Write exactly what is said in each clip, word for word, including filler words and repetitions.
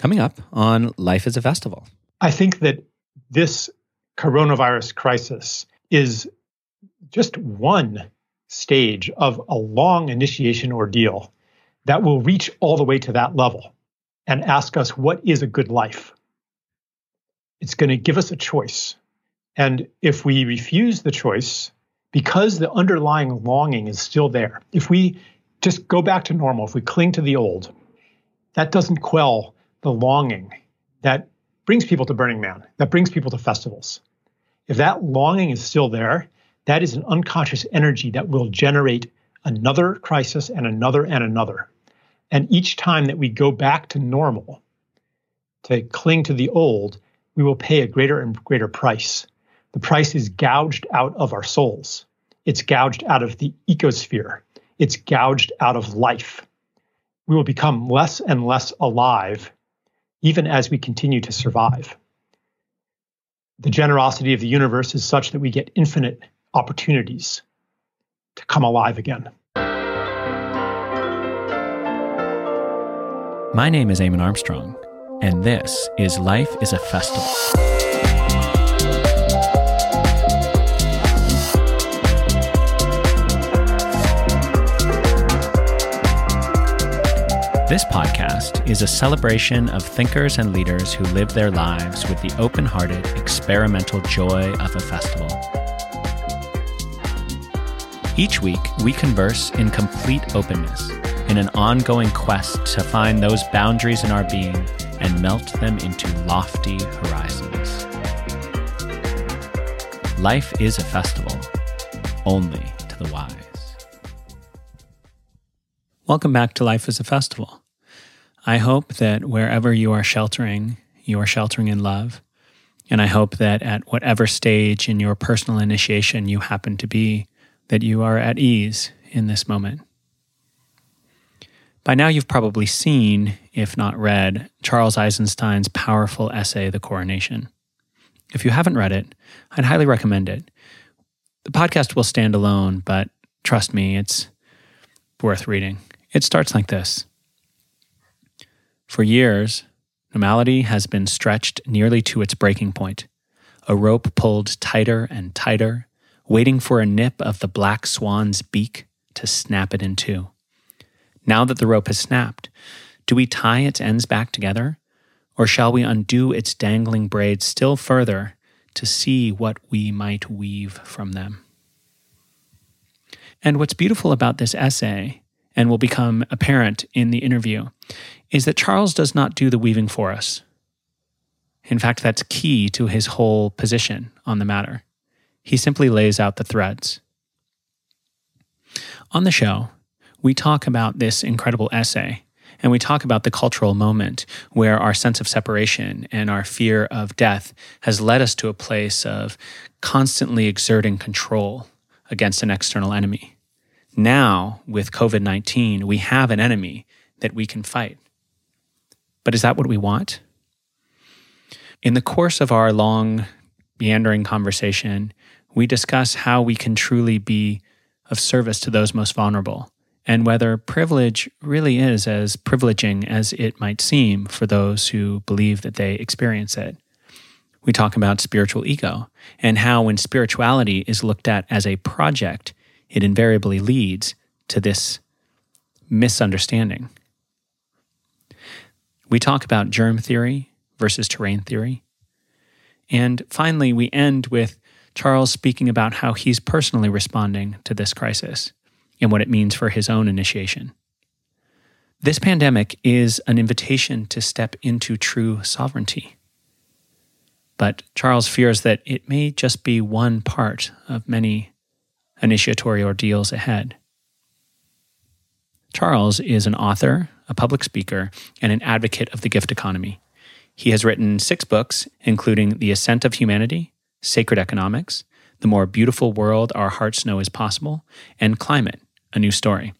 coming up on Life is a Festival. I think that this coronavirus crisis is just one stage of a long initiation ordeal that will reach all the way to that level and ask us, what is a good life? It's going to give us a choice. And if we refuse the choice, because the underlying longing is still there, if we just go back to normal, if we cling to the old, that doesn't quell the longing that brings people to Burning Man, that brings people to festivals. If that longing is still there, that is an unconscious energy that will generate another crisis and another and another. And each time that we go back to normal, to cling to the old, we will pay a greater and greater price. The price is gouged out of our souls. It's gouged out of the ecosphere. It's gouged out of life. We will become less and less alive, even as we continue to survive. The generosity of the universe is such that we get infinite opportunities to come alive again. My name is Eamon Armstrong, and this is Life is a Festival. This podcast is a celebration of thinkers and leaders who live their lives with the open-hearted, experimental joy of a festival. Each week, we converse in complete openness, in an ongoing quest to find those boundaries in our being and melt them into lofty horizons. Life is a festival, only to the wise. Welcome back to Life is a Festival. I hope that wherever you are sheltering, you are sheltering in love. And I hope that at whatever stage in your personal initiation you happen to be, that you are at ease in this moment. By now you've probably seen, if not read, Charles Eisenstein's powerful essay, The Coronation. If you haven't read it, I'd highly recommend it. The podcast will stand alone, but trust me, it's worth reading. It starts like this. For years, normality has been stretched nearly to its breaking point, a rope pulled tighter and tighter, waiting for a nip of the black swan's beak to snap it in two. Now that the rope has snapped, do we tie its ends back together, or shall we undo its dangling braids still further to see what we might weave from them? And what's beautiful about this essay, and will become apparent in the interview, is that Charles does not do the weaving for us. In fact, that's key to his whole position on the matter. He simply lays out the threads. On the show, we talk about this incredible essay, and we talk about the cultural moment where our sense of separation and our fear of death has led us to a place of constantly exerting control against an external enemy. Now, with covid nineteen, we have an enemy that we can fight. But is that what we want? In the course of our long, meandering conversation, we discuss how we can truly be of service to those most vulnerable, and whether privilege really is as privileging as it might seem for those who believe that they experience it. We talk about spiritual ego, and how when spirituality is looked at as a project, it invariably leads to this misunderstanding. We talk about germ theory versus terrain theory. And finally, we end with Charles speaking about how he's personally responding to this crisis and what it means for his own initiation. This pandemic is an invitation to step into true sovereignty. But Charles fears that it may just be one part of many initiatory ordeals ahead. Charles is an author, a public speaker, and an advocate of the gift economy. He has written six books, including The Ascent of Humanity, Sacred Economics, The More Beautiful World Our Hearts Know Is Possible, and Climate, A New Story.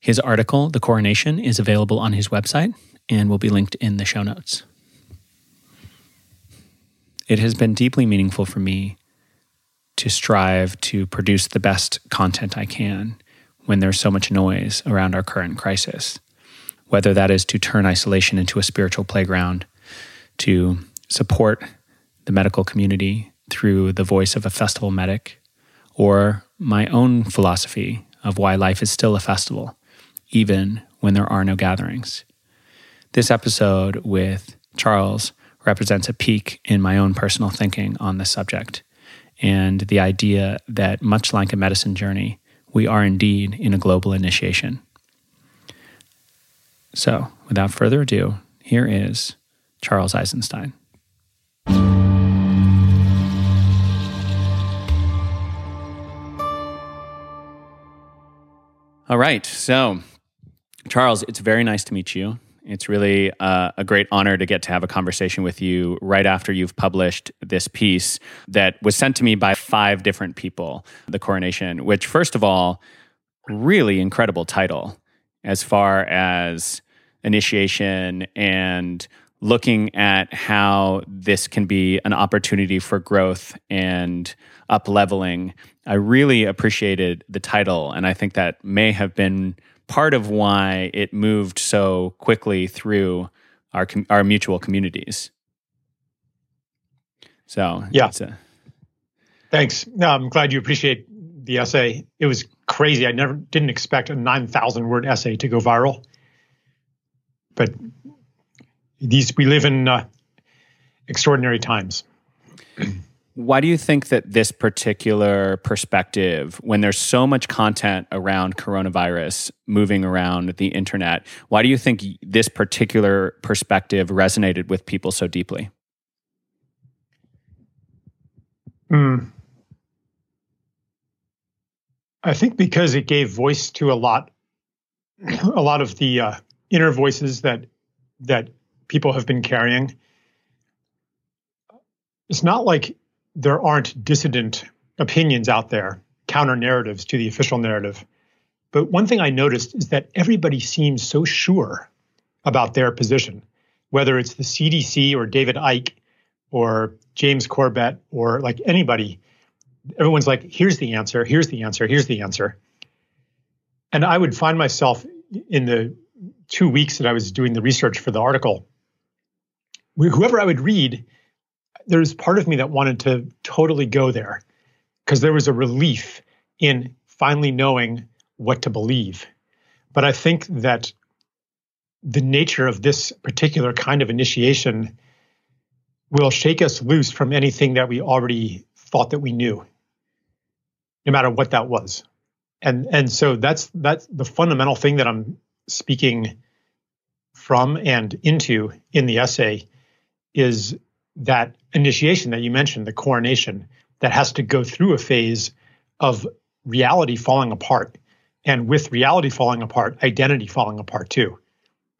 His article, The Coronation, is available on his website and will be linked in the show notes. It has been deeply meaningful for me to strive to produce the best content I can when there's so much noise around our current crisis, whether that is to turn isolation into a spiritual playground, to support the medical community through the voice of a festival medic, or my own philosophy of why life is still a festival, even when there are no gatherings. This episode with Charles represents a peek in my own personal thinking on this subject, and the idea that much like a medicine journey, we are indeed in a global initiation. So, without further ado, here is Charles Eisenstein. All right, so Charles, it's very nice to meet you. It's really uh, a great honor to get to have a conversation with you right after you've published this piece that was sent to me by five different people, The Coronation, which, first of all, really incredible title as far as initiation and looking at how this can be an opportunity for growth and up-leveling. I really appreciated the title, and I think that may have been part of why it moved so quickly through our com- our mutual communities. So yeah, it's a- thanks. No, I'm glad you appreciate the essay. It was crazy. I never didn't expect a nine thousand word essay to go viral, but these we live in uh, extraordinary times. Why do you think that this particular perspective, when there's so much content around coronavirus moving around the internet, why do you think this particular perspective resonated with people so deeply? Mm. I think because it gave voice to a lot, a lot of the uh, inner voices that that people have been carrying. It's not like there aren't dissident opinions out there, counter narratives to the official narrative. But one thing I noticed is that everybody seems so sure about their position, whether it's the C D C or David Icke or James Corbett or like anybody. Everyone's like, here's the answer, here's the answer, here's the answer. And I would find myself in the two weeks that I was doing the research for the article, whoever I would read, there's part of me that wanted to totally go there because there was a relief in finally knowing what to believe. But I think that the nature of this particular kind of initiation will shake us loose from anything that we already thought that we knew, no matter what that was. And and so that's that's the fundamental thing that I'm speaking from and into in the essay is that initiation that you mentioned, the coronation, that has to go through a phase of reality falling apart. And with reality falling apart, identity falling apart too,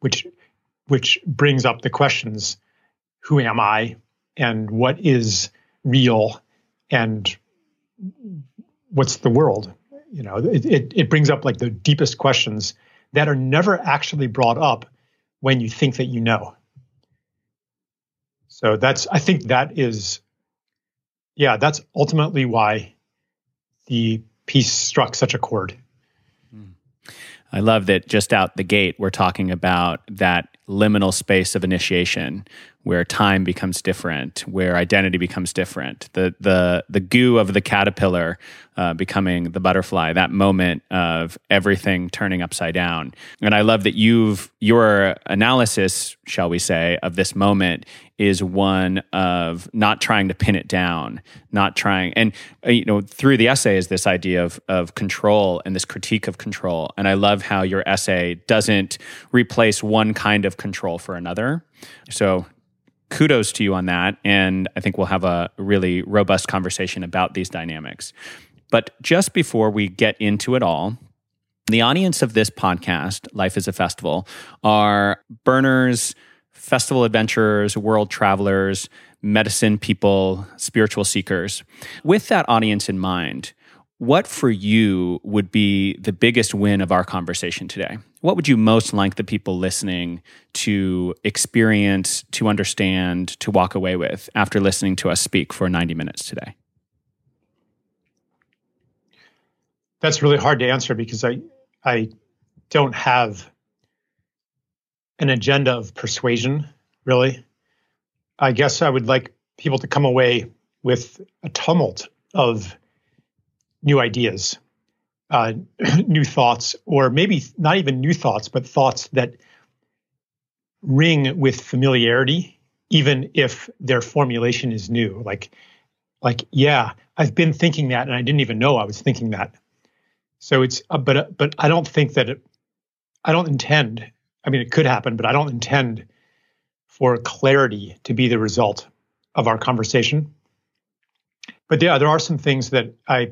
which which brings up the questions, who am I and what is real and what's the world? You know, it, it, it brings up like the deepest questions that are never actually brought up when you think that you know. So that's, I think that is, yeah, that's ultimately why the piece struck such a chord. I love that just out the gate, we're talking about that liminal space of initiation where time becomes different, where identity becomes different, the the the goo of the caterpillar uh, becoming the butterfly, that moment of everything turning upside down. And I love that you've your analysis, shall we say, of this moment is one of not trying to pin it down, not trying, and you know, through the essay is this idea of of control and this critique of control. And I love how your essay doesn't replace one kind of control for another. So kudos to you on that. And I think we'll have a really robust conversation about these dynamics. But just before we get into it all, the audience of this podcast, Life is a Festival, are burners, festival adventurers, world travelers, medicine people, spiritual seekers. With that audience in mind, what for you would be the biggest win of our conversation today? What would you most like the people listening to experience, to understand, to walk away with after listening to us speak for ninety minutes today? That's really hard to answer because I I don't have an agenda of persuasion, really. I guess I would like people to come away with a tumult of new ideas, uh, new thoughts, or maybe not even new thoughts, but thoughts that ring with familiarity, even if their formulation is new. Like, like, yeah, I've been thinking that, and I didn't even know I was thinking that. So it's, uh, but, uh, but I don't think that it, I don't intend, I mean, it could happen, but I don't intend for clarity to be the result of our conversation. But yeah, there are some things that I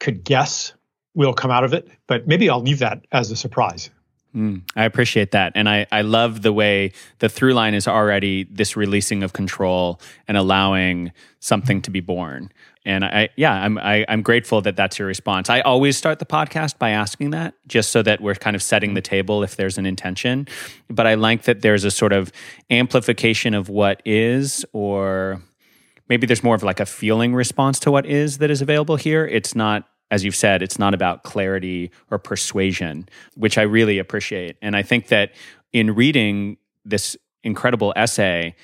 could guess will come out of it, but maybe I'll leave that as a surprise. Mm, I appreciate that. And I, I love the way the through line is already this releasing of control and allowing something to be born. And I, yeah, I'm, I, I'm grateful that that's your response. I always start the podcast by asking that, just so that we're kind of setting the table if there's an intention. But I like that there's a sort of amplification of what is, or maybe there's more of like a feeling response to what is that is available here. It's not, as you've said, it's not about clarity or persuasion, which I really appreciate. And I think that in reading this incredible essay,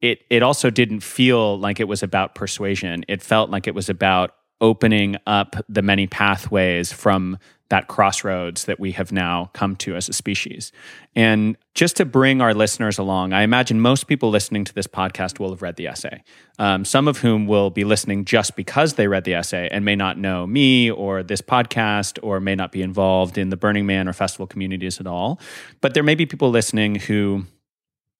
it it also didn't feel like it was about persuasion. It felt like it was about opening up the many pathways from that crossroads that we have now come to as a species. And just to bring our listeners along, I imagine most people listening to this podcast will have read the essay, um, some of whom will be listening just because they read the essay and may not know me or this podcast or may not be involved in the Burning Man or festival communities at all. But there may be people listening who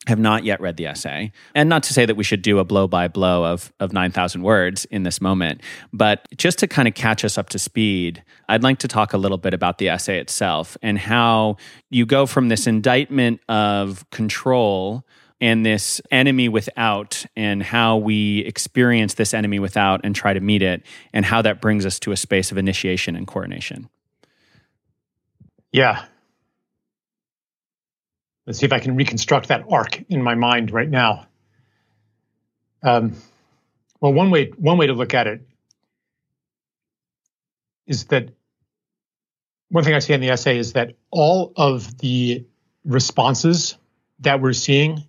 have not yet read the essay. And not to say that we should do a blow-by-blow of, of nine thousand words in this moment, but just to kind of catch us up to speed, I'd like to talk a little bit about the essay itself and how you go from this indictment of control and this enemy without, and how we experience this enemy without and try to meet it, and how that brings us to a space of initiation and coronation. Yeah. Let's see if I can reconstruct that arc in my mind right now. Um, well, one way one way to look at it is that one thing I say in the essay is that all of the responses that we're seeing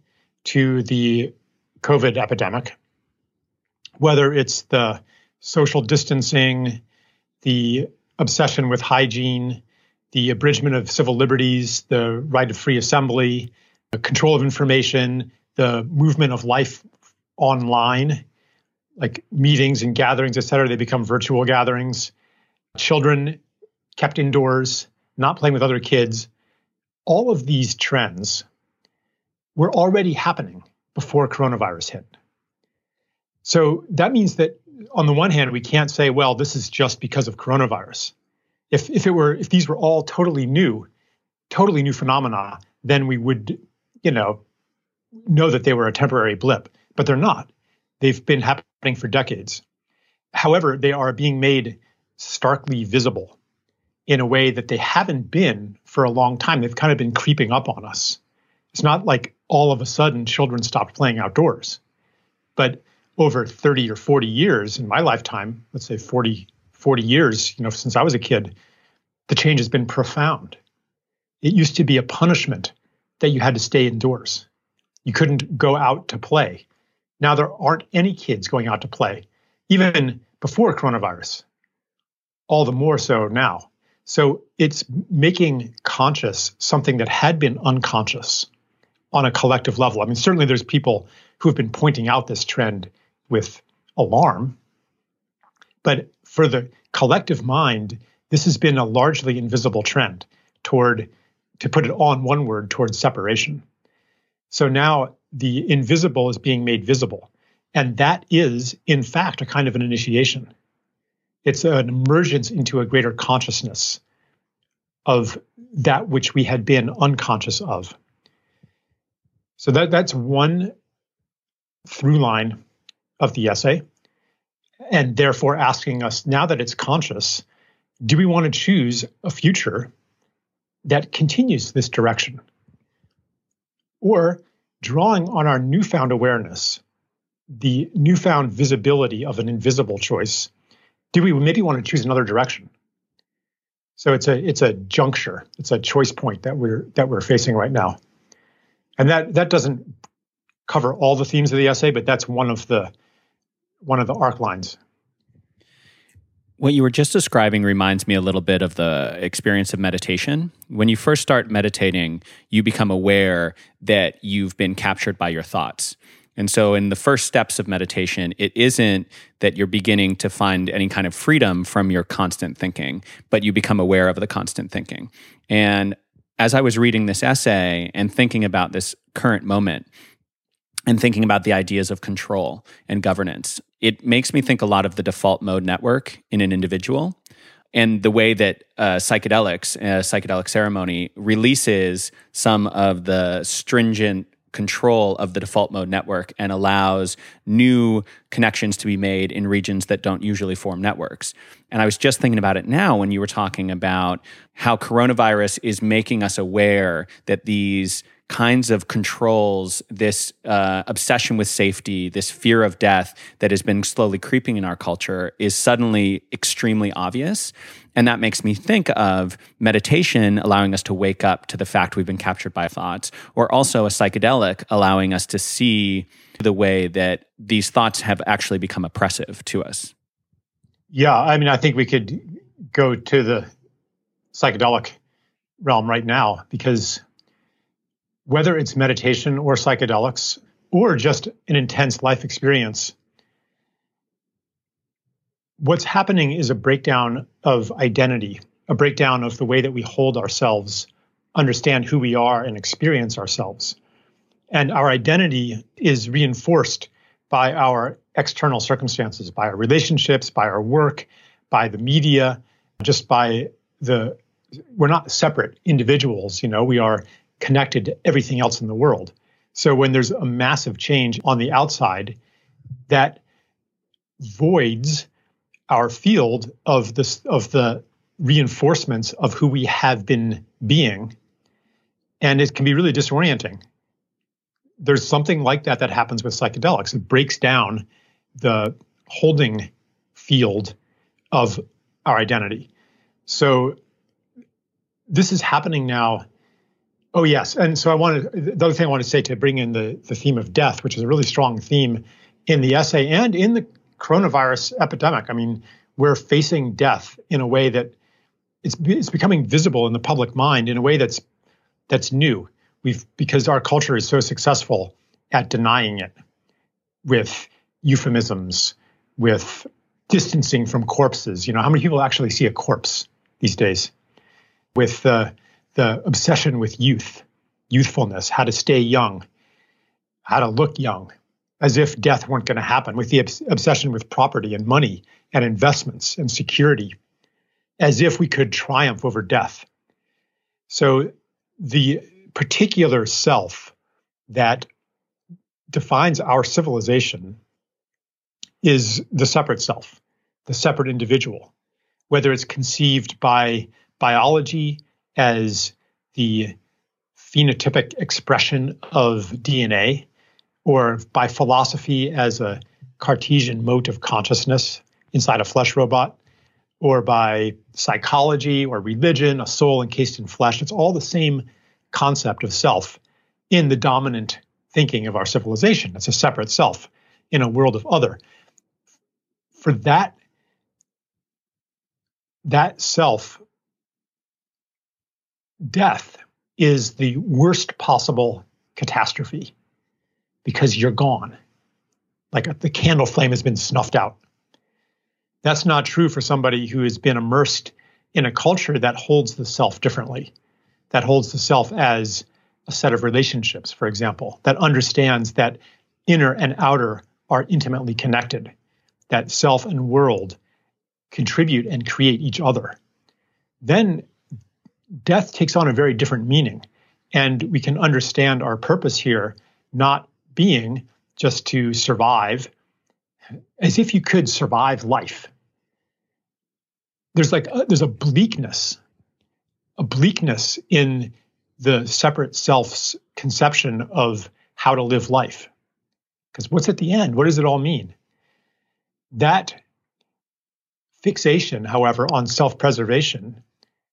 to the COVID epidemic, whether it's the social distancing, the obsession with hygiene, the abridgment of civil liberties, the right of free assembly, the control of information, the movement of life online, like meetings and gatherings, et cetera, they become virtual gatherings. Children kept indoors, not playing with other kids. All of these trends were already happening before coronavirus hit. So that means that on the one hand, we can't say, well, this is just because of coronavirus. If if it were if these were all totally new, totally new phenomena, then we would, you know, know that they were a temporary blip. But they're not. They've been happening for decades. However, they are being made starkly visible in a way that they haven't been for a long time. They've kind of been creeping up on us. It's not like all of a sudden children stopped playing outdoors. But over thirty or forty years in my lifetime, let's say forty, forty years, you know, since I was a kid, the change has been profound. It used to be a punishment that you had to stay indoors. You couldn't go out to play. Now there aren't any kids going out to play, even before coronavirus, all the more so now. So it's making conscious something that had been unconscious on a collective level. I mean, certainly there's people who have been pointing out this trend with alarm, but for the collective mind, this has been a largely invisible trend toward, to put it on one word, towards separation. So now the invisible is being made visible. And that is, in fact, a kind of an initiation. It's an emergence into a greater consciousness of that which we had been unconscious of. So that, that's one through line of the essay. And therefore asking us, now that it's conscious, do we want to choose a future that continues this direction? Or drawing on our newfound awareness, the newfound visibility of an invisible choice, do we maybe want to choose another direction? So it's a it's a juncture, it's a choice point that we're that we're facing right now. And that that doesn't cover all the themes of the essay, but that's one of the one of the arc lines. What you were just describing reminds me a little bit of the experience of meditation. When you first start meditating, you become aware that you've been captured by your thoughts. And so in the first steps of meditation, it isn't that you're beginning to find any kind of freedom from your constant thinking, but you become aware of the constant thinking. And as I was reading this essay and thinking about this current moment and thinking about the ideas of control and governance, it makes me think a lot of the default mode network in an individual and the way that uh, psychedelics, uh, psychedelic ceremony releases some of the stringent control of the default mode network and allows new connections to be made in regions that don't usually form networks. And I was just thinking about it now when you were talking about how coronavirus is making us aware that these kinds of controls, this uh, obsession with safety, this fear of death that has been slowly creeping in our culture is suddenly extremely obvious. And that makes me think of meditation allowing us to wake up to the fact we've been captured by thoughts, or also a psychedelic allowing us to see the way that these thoughts have actually become oppressive to us. Yeah, I mean, I think we could go to the psychedelic realm right now, because whether it's meditation or psychedelics or just an intense life experience, what's happening is a breakdown of identity, a breakdown of the way that we hold ourselves, understand who we are, and experience ourselves. And our identity is reinforced by our external circumstances, by our relationships, by our work, by the media, just by the, we're not separate individuals, you know, we are connected to everything else in the world. So when there's a massive change on the outside, that voids our field of this of the reinforcements of who we have been being, and it can be really disorienting. There's something like that that happens with psychedelics. It breaks down the holding field of our identity. So this is happening now. Oh, yes. And so I wanted, the other thing I want to say to bring in the, the theme of death, which is a really strong theme in the essay and in the coronavirus epidemic. I mean, we're facing death in a way that it's it's becoming visible in the public mind in a way that's that's new. We've because our culture is so successful at denying it with euphemisms, with distancing from corpses. You know, how many people actually see a corpse these days? With uh, The obsession with youth, youthfulness, how to stay young, how to look young, as if death weren't going to happen, with the obs- obsession with property and money and investments and security, as if we could triumph over death. So the particular self that defines our civilization is the separate self, the separate individual, whether it's conceived by biology as the phenotypic expression of D N A, or by philosophy as a Cartesian mote of consciousness inside a flesh robot, or by psychology or religion, a soul encased in flesh. It's all the same concept of self in the dominant thinking of our civilization. It's a separate self in a world of other. For that, that self, death is the worst possible catastrophe, because you're gone. Like the candle flame has been snuffed out. That's not true for somebody who has been immersed in a culture that holds the self differently, that holds the self as a set of relationships, for example, that understands that inner and outer are intimately connected, that self and world contribute and create each other. Then death takes on a very different meaning, and we can understand our purpose here not being just to survive, as if you could survive life. There's like a, there's a bleakness, a bleakness in the separate self's conception of how to live life. Because what's at the end? What does it all mean? That fixation, however, on self-preservation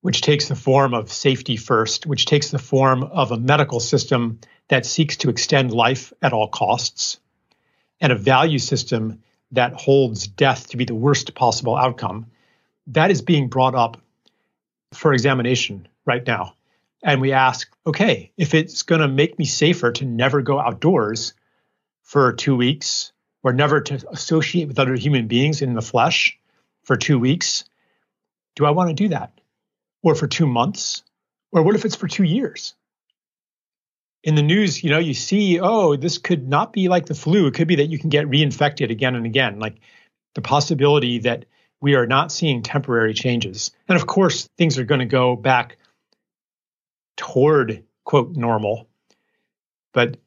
which takes the form of safety first, which takes the form of a medical system that seeks to extend life at all costs, and a value system that holds death to be the worst possible outcome, that is being brought up for examination right now. And we ask, okay, if it's going to make me safer to never go outdoors for two weeks or never to associate with other human beings in the flesh for two weeks, do I want to do that? Or for two months? Or what if it's for two years? In the news, you know, you see, oh, this could not be like the flu. It could be that you can get reinfected again and again, like the possibility that we are not seeing temporary changes. And of course, things are going to go back toward, quote, normal. But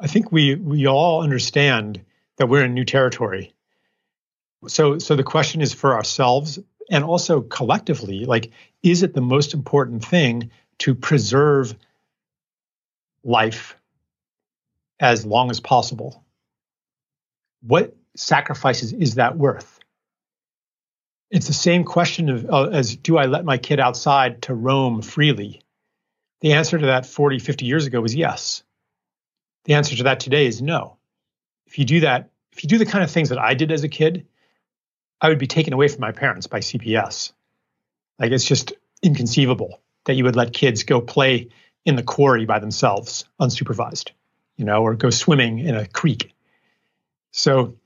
I think we we all understand that we're in new territory. So so the question is for ourselves and also collectively, like, is it the most important thing to preserve life as long as possible? What sacrifices is that worth? It's the same question of, uh, as do I let my kid outside to roam freely? The answer to that forty, fifty years ago was yes. The answer to that today is no. If you do that, if you do the kind of things that I did as a kid, I would be taken away from my parents by C P S. Like, it's just inconceivable that you would let kids go play in the quarry by themselves, unsupervised, you know, or go swimming in a creek. So,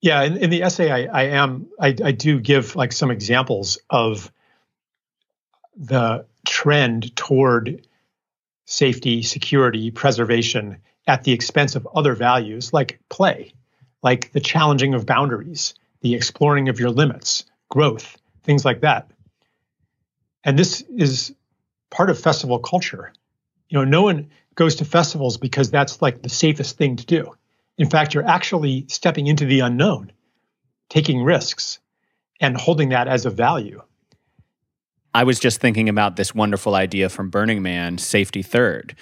yeah, in, in the essay, I, I am, I, I do give like some examples of the trend toward safety, security, preservation at the expense of other values like play, like the challenging of boundaries, the exploring of your limits, growth, things like that. And this is part of festival culture. You know, no one goes to festivals because that's like the safest thing to do. In fact, you're actually stepping into the unknown, taking risks, and holding that as a value. I was just thinking about this wonderful idea from Burning Man, Safety Third,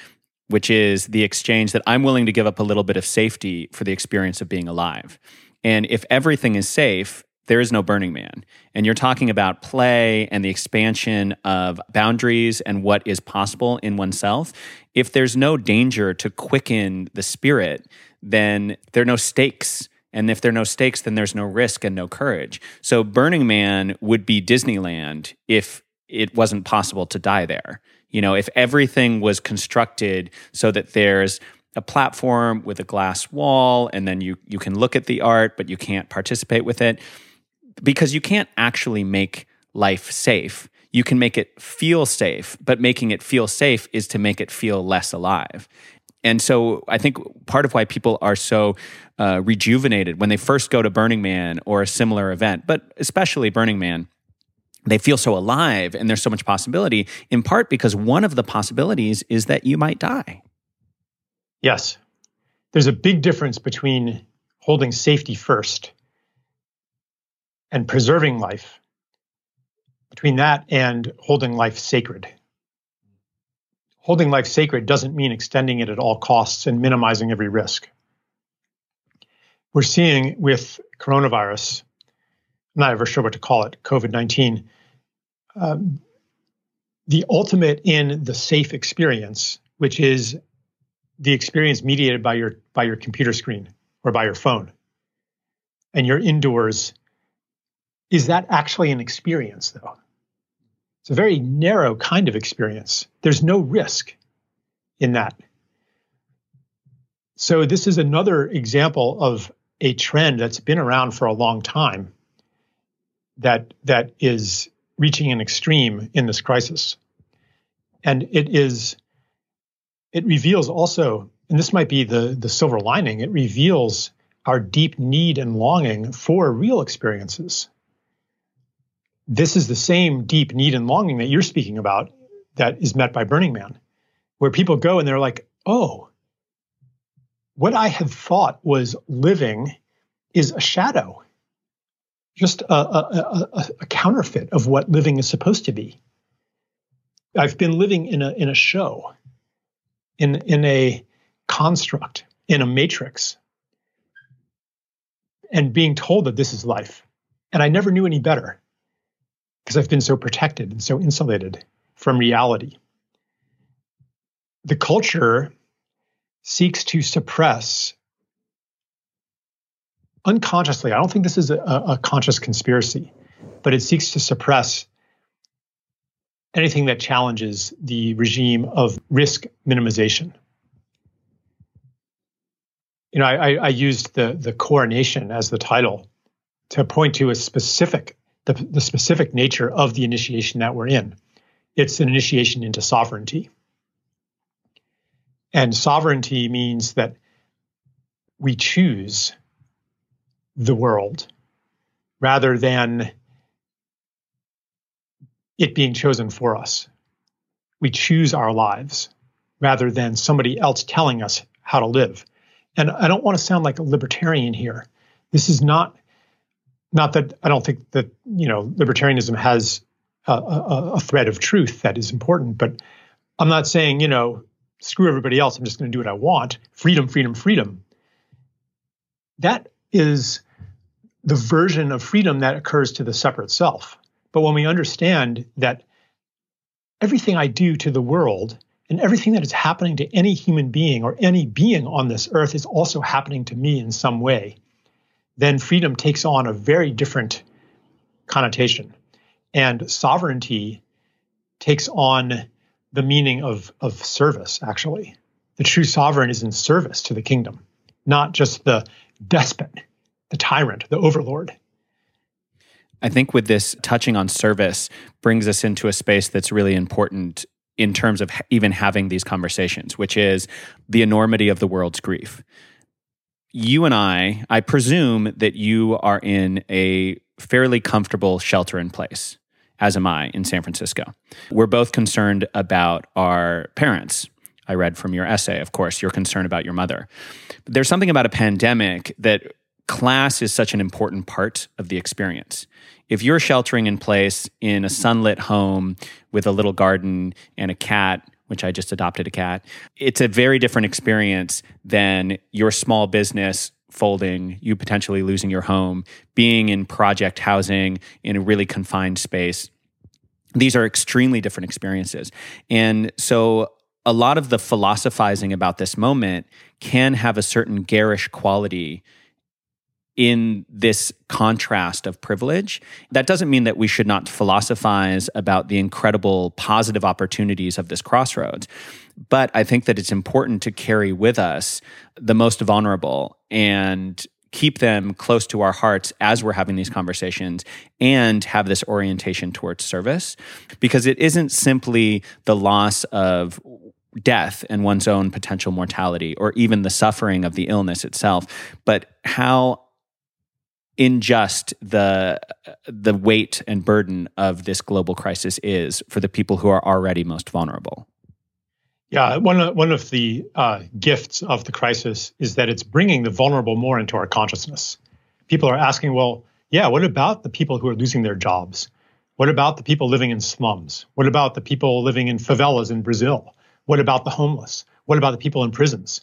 which is the exchange that I'm willing to give up a little bit of safety for the experience of being alive. And if everything is safe, there is no Burning Man. And you're talking about play and the expansion of boundaries and what is possible in oneself. If there's no danger to quicken the spirit, then there are no stakes. And if there are no stakes, then there's no risk and no courage. So Burning Man would be Disneyland if it wasn't possible to die there. You know, if everything was constructed so that there's a platform with a glass wall and then you you can look at the art, but you can't participate with it, because you can't actually make life safe. You can make it feel safe, but making it feel safe is to make it feel less alive. And so I think part of why people are so uh, rejuvenated when they first go to Burning Man or a similar event, but especially Burning Man, they feel so alive and there's so much possibility, in part because one of the possibilities is that you might die. Yes. There's a big difference between holding safety first and preserving life, between that and holding life sacred. Holding life sacred doesn't mean extending it at all costs and minimizing every risk. We're seeing with coronavirus, I'm not ever sure what to call it, COVID nineteen, um, the ultimate in the safe experience, which is the experience mediated by your by your computer screen or by your phone, and you're indoors, is that actually an experience, though? It's a very narrow kind of experience. There's no risk in that. So this is another example of a trend that's been around for a long time, that that is reaching an extreme in this crisis. And it is, it reveals also, and this might be the, the silver lining, it reveals our deep need and longing for real experiences. This is the same deep need and longing that you're speaking about that is met by Burning Man, where people go and they're like, oh, what I had thought was living is a shadow. Just a, a, a, a counterfeit of what living is supposed to be. I've been living in a in a show, in in a construct, in a matrix, and being told that this is life. And I never knew any better. because I've been so protected and so insulated from reality. The culture seeks to suppress unconsciously. I don't think this is a, a conscious conspiracy, but it seeks to suppress anything that challenges the regime of risk minimization. You know, I, I used the the coronation as the title to point to a specific the, the specific nature of the initiation that we're in. It's an initiation into sovereignty. And sovereignty means that we choose the world rather than it being chosen for us. We choose our lives rather than somebody else telling us how to live. And I don't want to sound like a libertarian here. This is not, not that I don't think that, you know, libertarianism has a, a, a thread of truth that is important, but I'm not saying, you know, screw everybody else, I'm just going to do what I want. Freedom, freedom, freedom. That is the version of freedom that occurs to the separate self. But when we understand that everything I do to the world and everything that is happening to any human being or any being on this earth is also happening to me in some way, then freedom takes on a very different connotation. And sovereignty takes on the meaning of, of service, actually. The true sovereign is in service to the kingdom, not just the despot, the tyrant, the overlord. I think with this touching on service brings us into a space that's really important in terms of even having these conversations, which is the enormity of the world's grief. You and I, I presume that you are in a fairly comfortable shelter in place, as am I in San Francisco. We're both concerned about our parents. I read from your essay, of course, your concern about your mother. But there's something about a pandemic that class is such an important part of the experience. If you're sheltering in place in a sunlit home with a little garden and a cat, which I just adopted a cat, it's a very different experience than your small business folding, you potentially losing your home, being in project housing in a really confined space. These are extremely different experiences. And so a lot of the philosophizing about this moment can have a certain garish quality in this contrast of privilege. That doesn't mean that we should not philosophize about the incredible positive opportunities of this crossroads. But I think that it's important to carry with us the most vulnerable and keep them close to our hearts as we're having these conversations and have this orientation towards service, because it isn't simply the loss of death and one's own potential mortality or even the suffering of the illness itself, but how unjust the the weight and burden of this global crisis is for the people who are already most vulnerable. Yeah, one of, one of the uh, gifts of the crisis is that it's bringing the vulnerable more into our consciousness. People are asking, well, yeah, what about the people who are losing their jobs? What about the people living in slums? What about the people living in favelas in Brazil? What about the homeless? What about the people in prisons?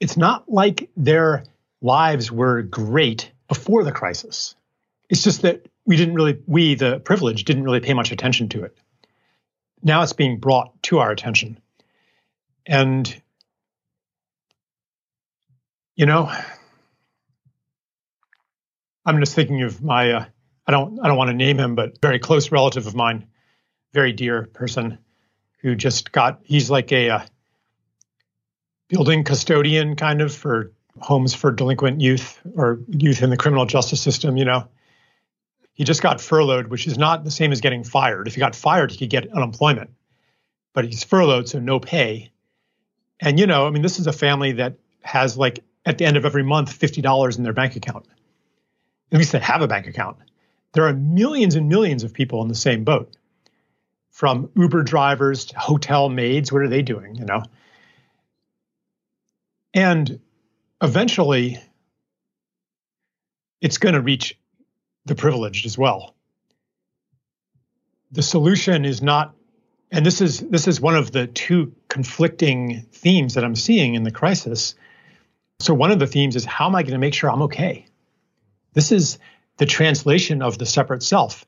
It's not like their lives were great before the crisis. It's just that we didn't really, we, the privileged, didn't really pay much attention to it. Now it's being brought to our attention. And, you know, I'm just thinking of my, uh, I don't, I don't want to name him, but very close relative of mine, very dear person who just got, he's like a uh, building custodian kind of for homes for delinquent youth or youth in the criminal justice system, you know. He just got furloughed, which is not the same as getting fired. If he got fired, he could get unemployment. But he's furloughed, so no pay. And, you know, I mean, this is a family that has, like, at the end of every month, fifty dollars in their bank account. At least they have a bank account. There are millions and millions of people in the same boat, from Uber drivers to hotel maids. What are they doing, you know? And eventually, it's going to reach the privileged as well. The solution is not, and this is this is one of the two conflicting themes that I'm seeing in the crisis. So one of the themes is, how am I going to make sure I'm okay? This is the translation of the separate self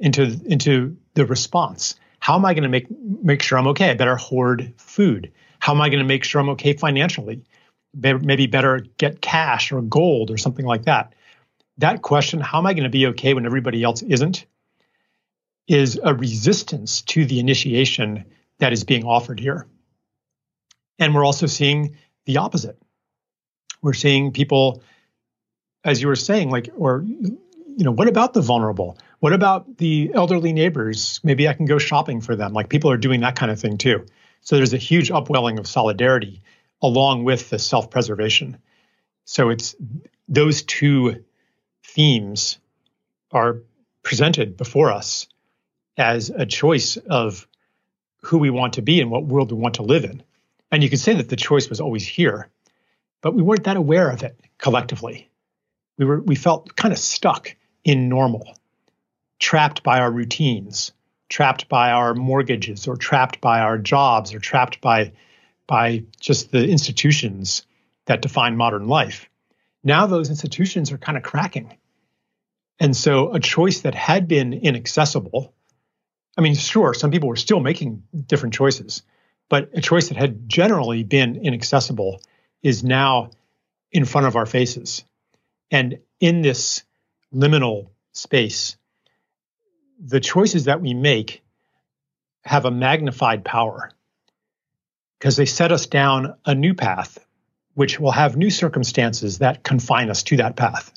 into into the response. How am I going to make make sure I'm okay? I better hoard food. How am I going to make sure I'm okay financially? Maybe better get cash or gold or something like that. That question, how am I going to be okay when everybody else isn't, is a resistance to the initiation that is being offered here. And we're also seeing the opposite. We're seeing people, as you were saying, like, or, you know, what about the vulnerable? What about the elderly neighbors? Maybe I can go shopping for them. Like, people are doing that kind of thing too. So there's a huge upwelling of solidarity along with the self-preservation. So it's those two themes are presented before us as a choice of who we want to be and what world we want to live in. And you could say that the choice was always here, but we weren't that aware of it collectively. We were we felt kind of stuck in normal, trapped by our routines, trapped by our mortgages, or trapped by our jobs, or trapped by by just the institutions that define modern life. Now those institutions are kind of cracking. And so a choice that had been inaccessible, I mean, sure, some people were still making different choices, but a choice that had generally been inaccessible is now in front of our faces. And in this liminal space, the choices that we make have a magnified power because they set us down a new path, which will have new circumstances that confine us to that path.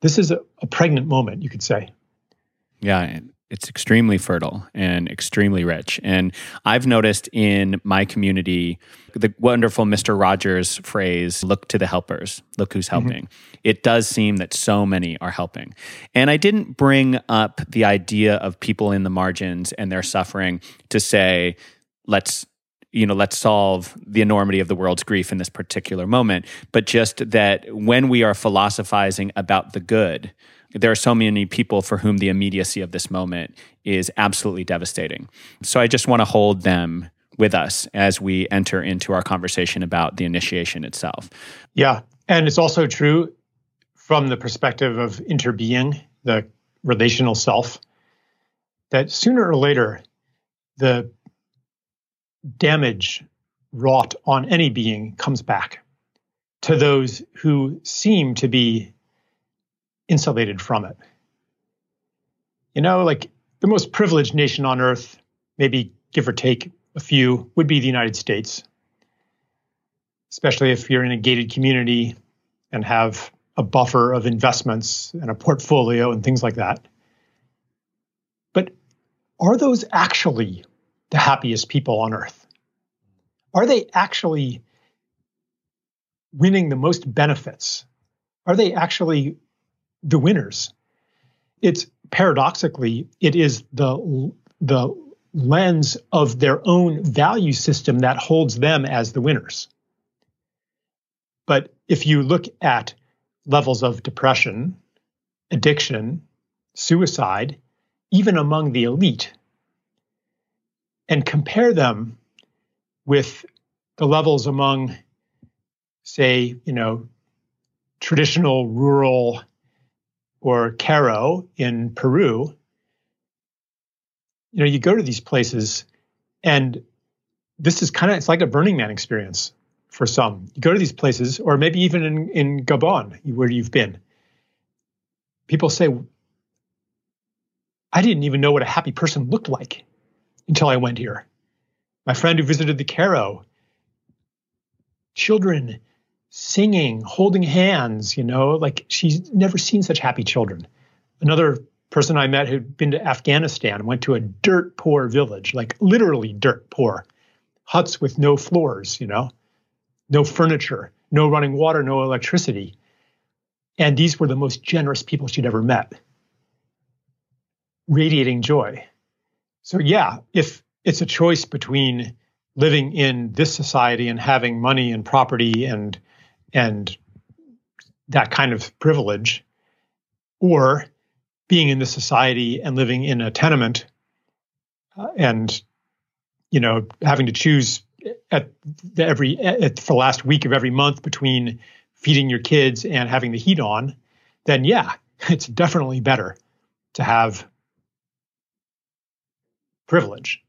This is a, a pregnant moment, you could say. Yeah, it's extremely fertile and extremely rich. And I've noticed in my community, the wonderful Mister Rogers phrase, look to the helpers, look who's helping. Mm-hmm. It does seem that so many are helping. And I didn't bring up the idea of people in the margins and their suffering to say, let's you know, let's solve the enormity of the world's grief in this particular moment, but just that when we are philosophizing about the good, there are so many people for whom the immediacy of this moment is absolutely devastating. So I just want to hold them with us as we enter into our conversation about the initiation itself. Yeah, and it's also true from the perspective of interbeing, the relational self, that sooner or later, the damage wrought on any being comes back to those who seem to be insulated from it. You know, like the most privileged nation on earth, maybe give or take a few, would be the United States, especially if you're in a gated community and have a buffer of investments and a portfolio and things like that. But are those actually the happiest people on earth? Are they actually winning the most benefits? Are they actually the winners? It's paradoxically, it is the, the lens of their own value system that holds them as the winners. But if you look at levels of depression, addiction, suicide, even among the elite, and compare them with the levels among, say, you know, traditional rural or Caro in Peru, you know, you go to these places and this is kind of, it's like a Burning Man experience for some. You go to these places, or maybe even in, in Gabon, where you've been, people say, I didn't even know what a happy person looked like until I went here. My friend who visited the Caro, children singing, holding hands, you know, like she's never seen such happy children. Another person I met who'd been to Afghanistan went to a dirt poor village, like literally dirt poor, huts with no floors, you know, no furniture, no running water, no electricity. And these were the most generous people she'd ever met, radiating joy. So yeah, if it's a choice between living in this society and having money and property and and that kind of privilege, or being in this society and living in a tenement uh, and you know having to choose at the every at the last week of every month between feeding your kids and having the heat on, then yeah, it's definitely better to have privilege.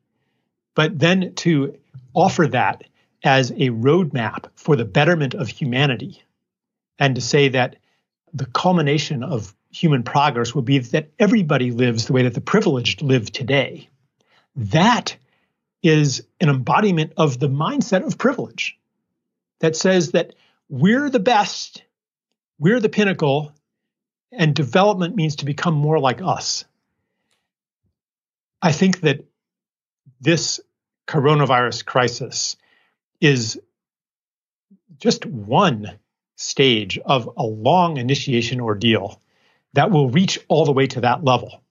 But then to offer that as a roadmap for the betterment of humanity, and to say that the culmination of human progress will be that everybody lives the way that the privileged live today. That is an embodiment of the mindset of privilege that says that we're the best, we're the pinnacle, and development means to become more like us. I think that this coronavirus crisis is just one stage of a long initiation ordeal that will reach all the way to that level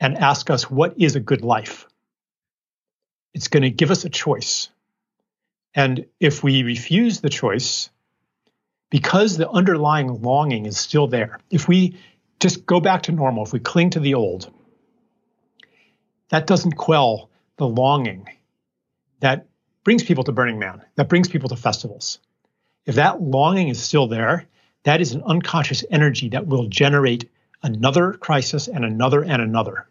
and ask us, what is a good life? It's going to give us a choice. And if we refuse the choice, because the underlying longing is still there, if we just go back to normal, if we cling to the old, that doesn't quell the longing that brings people to Burning Man, that brings people to festivals. If that longing is still there, that is an unconscious energy that will generate another crisis and another and another.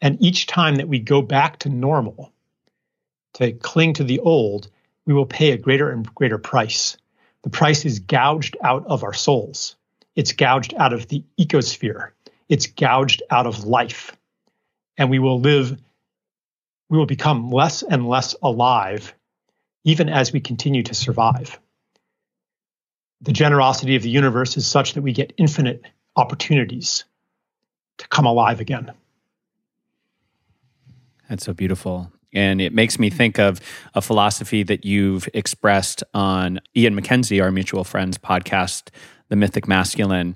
And each time that we go back to normal, to cling to the old, we will pay a greater and greater price. The price is gouged out of our souls. It's gouged out of the ecosphere. It's gouged out of life. And we will live, we will become less and less alive, even as we continue to survive. The generosity of the universe is such that we get infinite opportunities to come alive again. That's so beautiful. And it makes me think of a philosophy that you've expressed on Ian McKenzie, our mutual friend's podcast, The Mythic Masculine,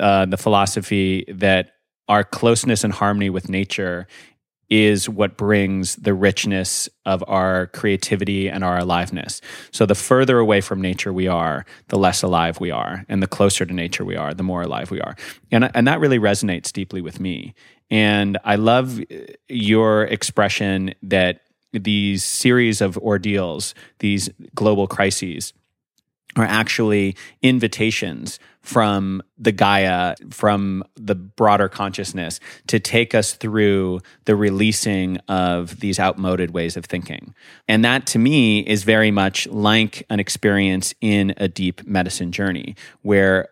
uh, the philosophy that our closeness and harmony with nature is what brings the richness of our creativity and our aliveness. So the further away from nature we are, the less alive we are. And the closer to nature we are, the more alive we are. And, and that really resonates deeply with me. And I love your expression that these series of ordeals, these global crises, are actually invitations from the Gaia, from the broader consciousness, to take us through the releasing of these outmoded ways of thinking. And that, to me, is very much like an experience in a deep medicine journey, where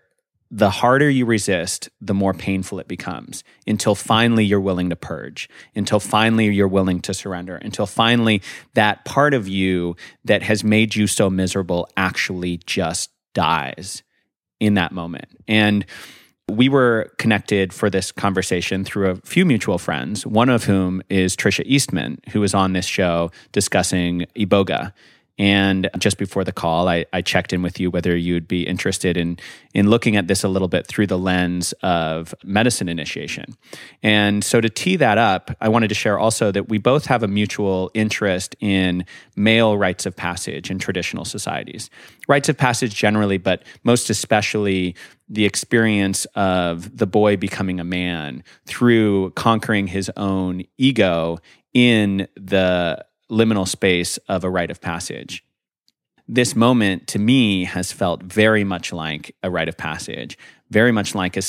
the harder you resist, the more painful it becomes, until finally you're willing to purge, until finally you're willing to surrender, until finally that part of you that has made you so miserable actually just dies in that moment. And we were connected for this conversation through a few mutual friends, one of whom is Trisha Eastman, who was on this show discussing Iboga. And just before the call, I, I checked in with you whether you'd be interested in in looking at this a little bit through the lens of medicine initiation. And so to tee that up, I wanted to share also that we both have a mutual interest in male rites of passage in traditional societies. Rites of passage generally, but most especially the experience of the boy becoming a man through conquering his own ego in the liminal space of a rite of passage. This moment, to me, has felt very much like a rite of passage, very much like a,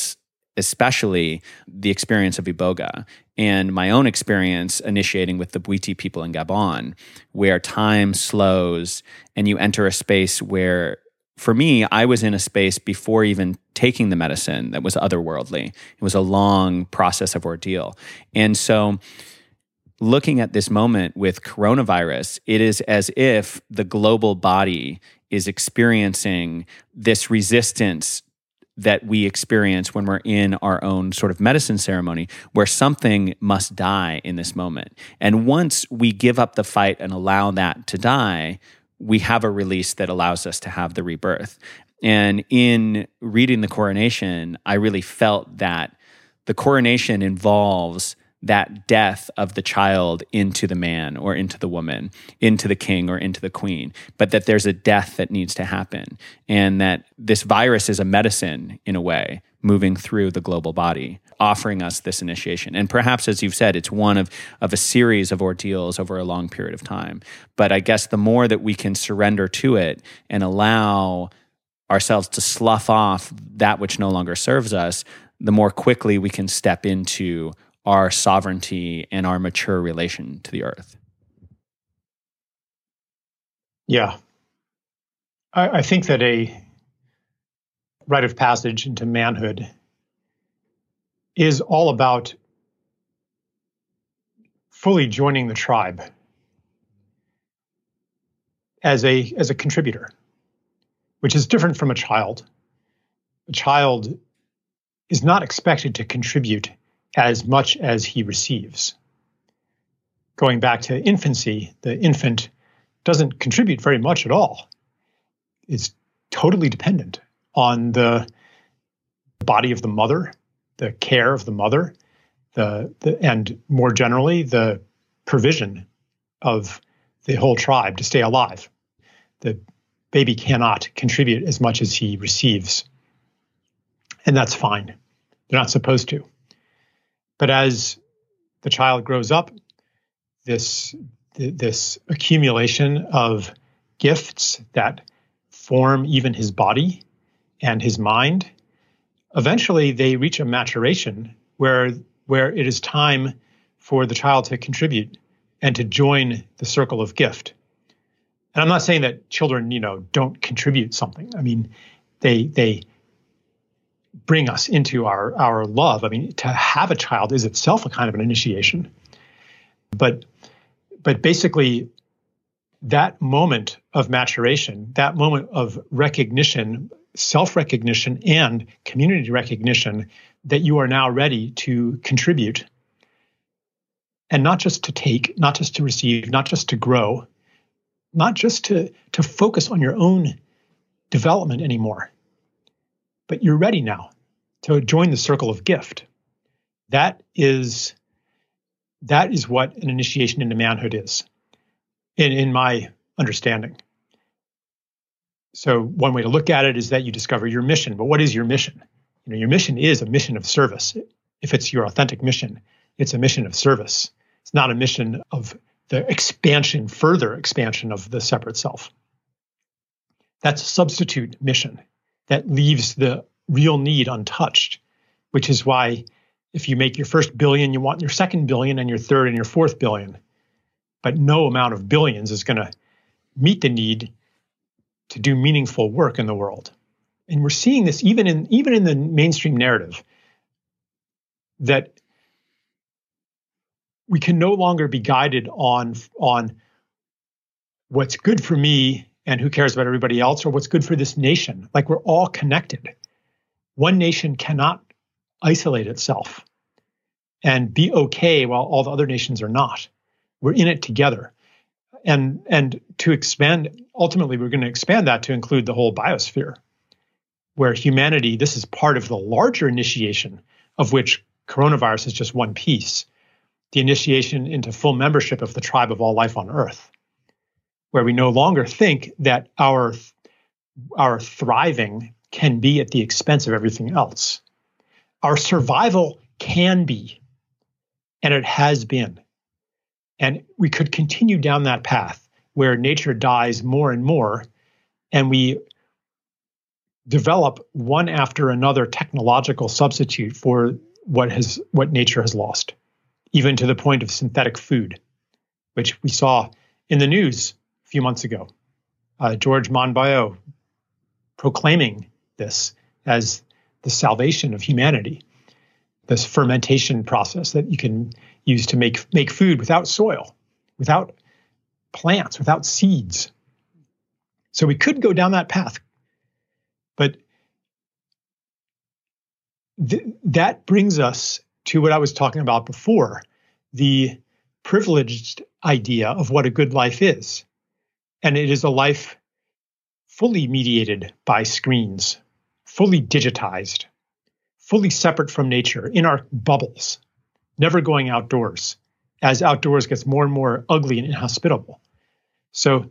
especially the experience of Iboga and my own experience initiating with the Bwiti people in Gabon, where time slows and you enter a space where, for me, I was in a space before even taking the medicine that was otherworldly. It was a long process of ordeal. And so looking at this moment with coronavirus, it is as if the global body is experiencing this resistance that we experience when we're in our own sort of medicine ceremony, where something must die in this moment. And once we give up the fight and allow that to die, we have a release that allows us to have the rebirth. And in reading The Coronation, I really felt that the coronation involves that death of the child into the man or into the woman, into the king or into the queen, but that there's a death that needs to happen, and that this virus is a medicine, in a way, moving through the global body, offering us this initiation. And perhaps, as you've said, it's one of, of a series of ordeals over a long period of time. But I guess the more that we can surrender to it and allow ourselves to slough off that which no longer serves us, the more quickly we can step into our sovereignty and our mature relation to the earth? Yeah. I, I think that a rite of passage into manhood is all about fully joining the tribe as a as a contributor, which is different from a child. A child is not expected to contribute as much as he receives. Going back to infancy, the infant doesn't contribute very much at all. It's totally dependent on the body of the mother, the care of the mother, the, the and more generally, the provision of the whole tribe to stay alive. The baby cannot contribute as much as he receives. And that's fine. They're not supposed to. But as the child grows up, this this accumulation of gifts that form even his body and his mind, eventually they reach a maturation where where it is time for the child to contribute and to join the circle of gift. And I'm not saying that children, you know, don't contribute something. I mean, they they bring us into our, our love. I mean, to have a child is itself a kind of an initiation. But but basically, that moment of maturation, that moment of recognition, self-recognition and community recognition that you are now ready to contribute, and not just to take, not just to receive, not just to grow, not just to, to focus on your own development anymore, but you're ready now to join the circle of gift. That is that is what an initiation into manhood is, in, in my understanding. So one way to look at it is that you discover your mission. But what is your mission? You know, your mission is a mission of service. If it's your authentic mission, it's a mission of service. It's not a mission of the expansion, further expansion of the separate self. That's a substitute mission that leaves the real need untouched, which is why if you make your first billion, you want your second billion and your third and your fourth billion. But no amount of billions is going to meet the need to do meaningful work in the world. And we're seeing this even in even in the mainstream narrative, that we can no longer be guided on, on what's good for me and who cares about everybody else, or what's good for this nation. Like, we're all connected. One nation cannot isolate itself and be okay while all the other nations are not. We're in it together. And and to expand, ultimately, we're going to expand that to include the whole biosphere, where humanity, this is part of the larger initiation, of which coronavirus is just one piece, the initiation into full membership of the tribe of all life on Earth, where we no longer think that our our thriving can be at the expense of everything else. Our survival can be, and it has been. And we could continue down that path where nature dies more and more, and we develop one after another technological substitute for what has what nature has lost, even to the point of synthetic food, which we saw in the news few months ago. Uh, George Monbiot proclaiming this as the salvation of humanity, this fermentation process that you can use to make make food without soil, without plants, without seeds. So we could go down that path, but th- that brings us to what I was talking about before, the privileged idea of what a good life is. And it is a life fully mediated by screens, fully digitized, fully separate from nature, in our bubbles, never going outdoors, as outdoors gets more and more ugly and inhospitable. So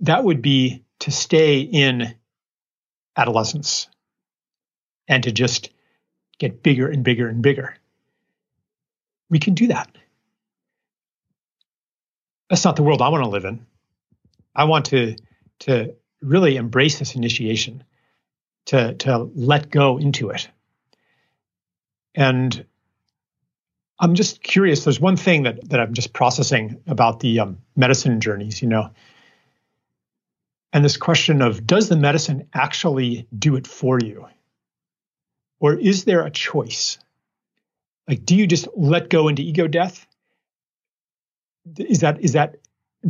that would be to stay in adolescence and to just get bigger and bigger and bigger. We can do that. That's not the world I want to live in. I want to to really embrace this initiation, to to let go into it. And I'm just curious. There's one thing that, that I'm just processing about the um, medicine journeys, you know, and this question of, does the medicine actually do it for you? Or is there a choice? Like, do you just let go into ego death? Is that is that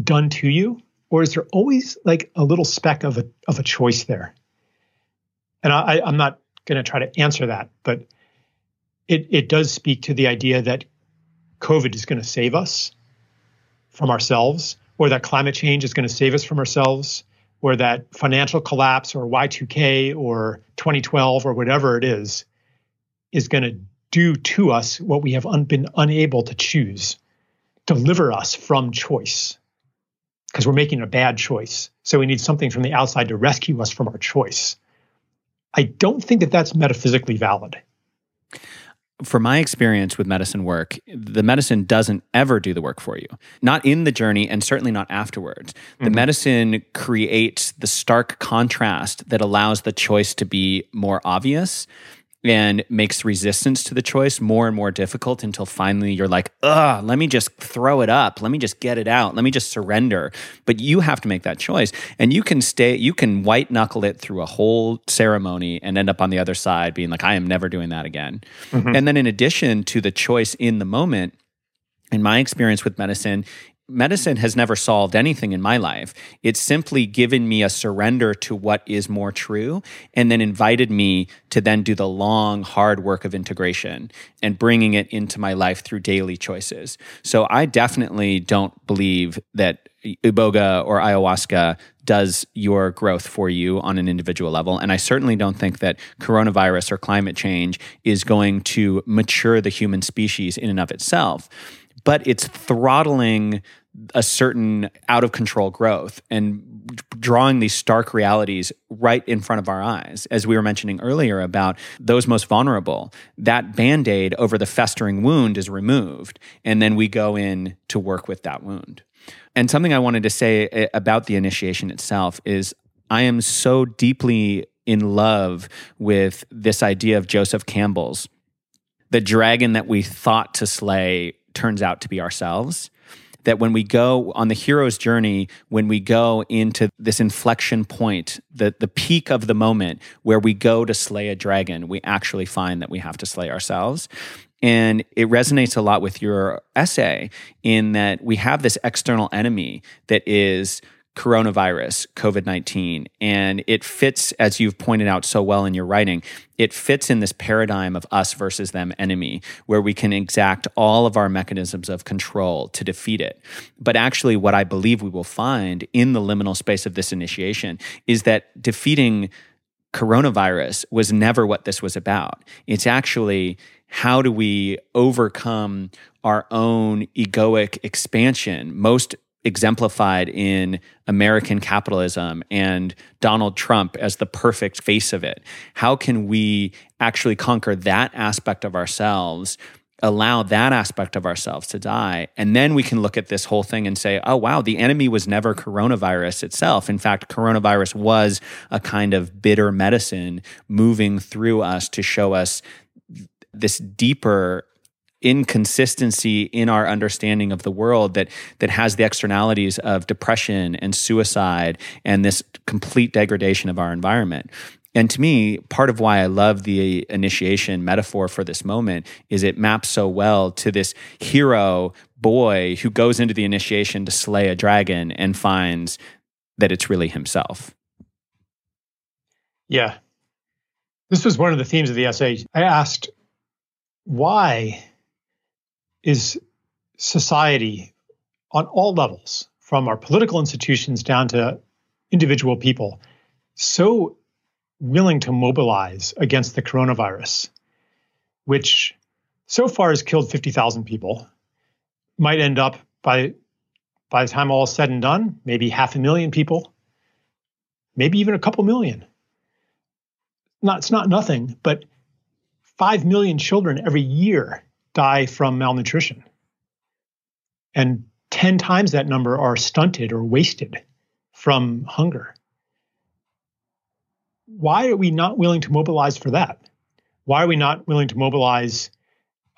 done to you? Or is there always like a little speck of a of a choice there? And I, I'm not going to try to answer that, but it, it does speak to the idea that COVID is going to save us from ourselves, or that climate change is going to save us from ourselves, or that financial collapse or Y two K or twenty twelve or whatever it is, is going to do to us what we have un- been unable to choose, deliver us from choice, because we're making a bad choice. So we need something from the outside to rescue us from our choice. I don't think that that's metaphysically valid. From my experience with medicine work, the medicine doesn't ever do the work for you. Not in the journey, and certainly not afterwards. Mm-hmm. The medicine creates the stark contrast that allows the choice to be more obvious and makes resistance to the choice more and more difficult until finally you're like, ugh, let me just throw it up. Let me just get it out. Let me just surrender. But you have to make that choice. And you can stay, you can white knuckle it through a whole ceremony and end up on the other side being like, I am never doing that again. Mm-hmm. And then in addition to the choice in the moment, in my experience with medicine, medicine has never solved anything in my life. It's simply given me a surrender to what is more true and then invited me to then do the long, hard work of integration and bringing it into my life through daily choices. So I definitely don't believe that Iboga or ayahuasca does your growth for you on an individual level. And I certainly don't think that coronavirus or climate change is going to mature the human species in and of itself. But it's throttling a certain out-of-control growth and drawing these stark realities right in front of our eyes. As we were mentioning earlier about those most vulnerable, that Band-Aid over the festering wound is removed, and then we go in to work with that wound. And something I wanted to say about the initiation itself is I am so deeply in love with this idea of Joseph Campbell's, the dragon that we thought to slay turns out to be ourselves. That when we go on the hero's journey, when we go into this inflection point, the, the peak of the moment where we go to slay a dragon, we actually find that we have to slay ourselves. And it resonates a lot with your essay in that we have this external enemy that is coronavirus, covid nineteen, and it fits, as you've pointed out so well in your writing, it fits in this paradigm of us versus them enemy, where we can exact all of our mechanisms of control to defeat it. But actually what I believe we will find in the liminal space of this initiation is that defeating coronavirus was never what this was about. It's actually, how do we overcome our own egoic expansion, most exemplified in American capitalism and Donald Trump as the perfect face of it. How can we actually conquer that aspect of ourselves, allow that aspect of ourselves to die? And then we can look at this whole thing and say, oh, wow, the enemy was never coronavirus itself. In fact, coronavirus was a kind of bitter medicine moving through us to show us this deeper inconsistency in our understanding of the world that that has the externalities of depression and suicide and this complete degradation of our environment. And to me, part of why I love the initiation metaphor for this moment is it maps so well to this hero boy who goes into the initiation to slay a dragon and finds that it's really himself. Yeah. This was one of the themes of the essay. I asked, why is society on all levels, from our political institutions down to individual people, so willing to mobilize against the coronavirus, which so far has killed fifty thousand people, might end up by, by the time all is said and done, maybe half a million people, maybe even a couple million. Not, it's not nothing, but five million children every year die from malnutrition. And ten times that number are stunted or wasted from hunger. Why are we not willing to mobilize for that? Why are we not willing to mobilize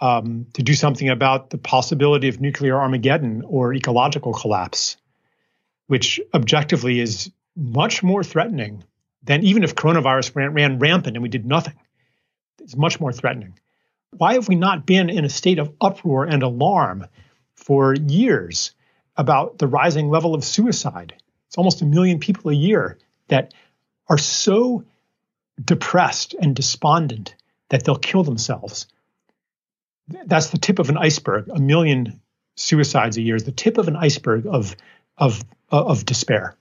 um, to do something about the possibility of nuclear Armageddon or ecological collapse, which objectively is much more threatening than even if coronavirus ran, ran rampant and we did nothing. It's much more threatening. Why have we not been in a state of uproar and alarm for years about the rising level of suicide? It's almost a million people a year that are so depressed and despondent that they'll kill themselves. That's the tip of an iceberg. A million suicides a year is the tip of an iceberg of of of despair.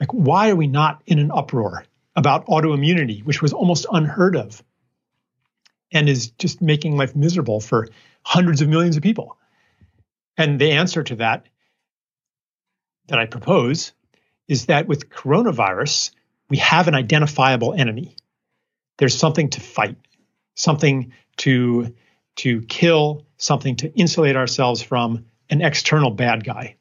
Like, why are we not in an uproar about autoimmunity, which was almost unheard of and is just making life miserable for hundreds of millions of people? And the answer to that, that I propose, is that with coronavirus, we have an identifiable enemy. There's something to fight, something to, to kill, something to insulate ourselves from, an external bad guy,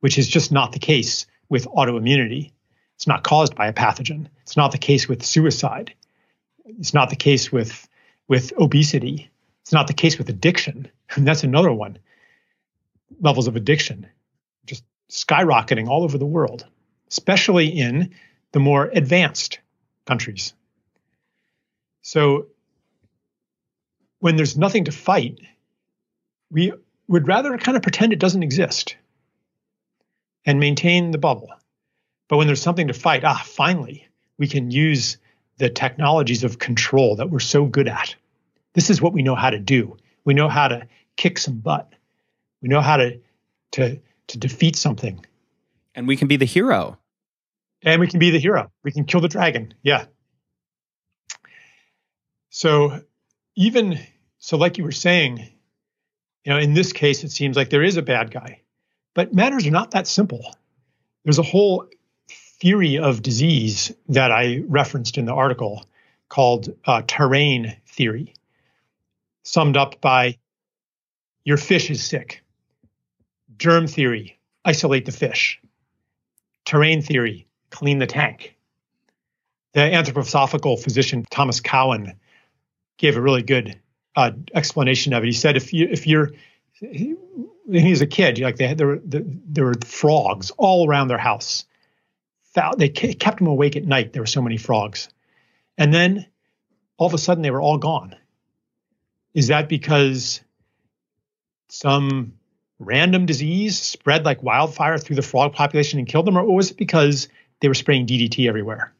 which is just not the case with autoimmunity. It's not caused by a pathogen. It's not the case with suicide. It's not the case with, with obesity. It's not the case with addiction. And that's another one. Levels of addiction just skyrocketing all over the world, especially in the more advanced countries. So when there's nothing to fight, we would rather kind of pretend it doesn't exist and maintain the bubble. But when there's something to fight, ah, finally, we can use the technologies of control that we're so good at. This is what we know how to do. We know how to kick some butt. We know how to to to defeat something. And we can be the hero. And we can be the hero. We can kill the dragon. Yeah. So even, so like you were saying, you know, in this case, it seems like there is a bad guy. But matters are not that simple. There's a whole theory of disease that I referenced in the article called uh, terrain theory, summed up by your fish is sick. Germ theory, isolate the fish. Terrain theory, clean the tank. The anthroposophical physician Thomas Cowan gave a really good uh, explanation of it. He said, if you if you're, he, when he was a kid, like they had, there were there were frogs all around their house. They kept them awake at night. There were so many frogs, and then all of a sudden they were all gone. Is that because some random disease spread like wildfire through the frog population and killed them, or was it because they were spraying D D T everywhere?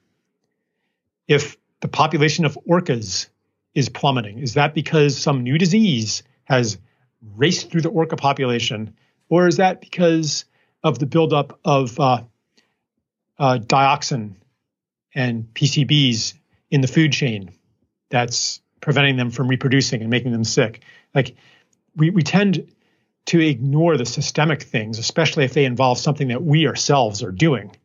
If the population of orcas is plummeting, is that because some new disease has raced through the orca population, or is that because of the buildup of uh, uh, dioxin and P C Bs in the food chain that's preventing them from reproducing and making them sick? Like, we, we tend to ignore the systemic things, especially if they involve something that we ourselves are doing.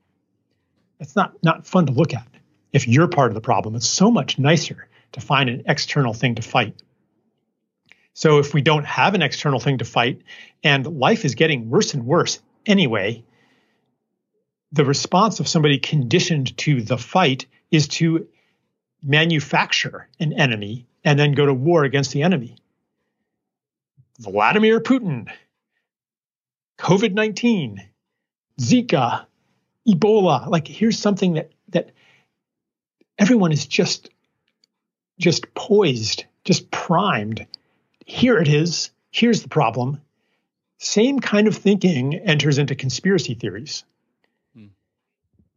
It's not, not fun to look at. If you're part of the problem, it's so much nicer to find an external thing to fight. So if we don't have an external thing to fight, and life is getting worse and worse anyway, the response of somebody conditioned to the fight is to manufacture an enemy and then go to war against the enemy. Vladimir Putin, COVID nineteen, Zika, Ebola. Like, here's something that that everyone is just just poised, just primed. Here it is. Here's the problem. Same kind of thinking enters into conspiracy theories. Hmm.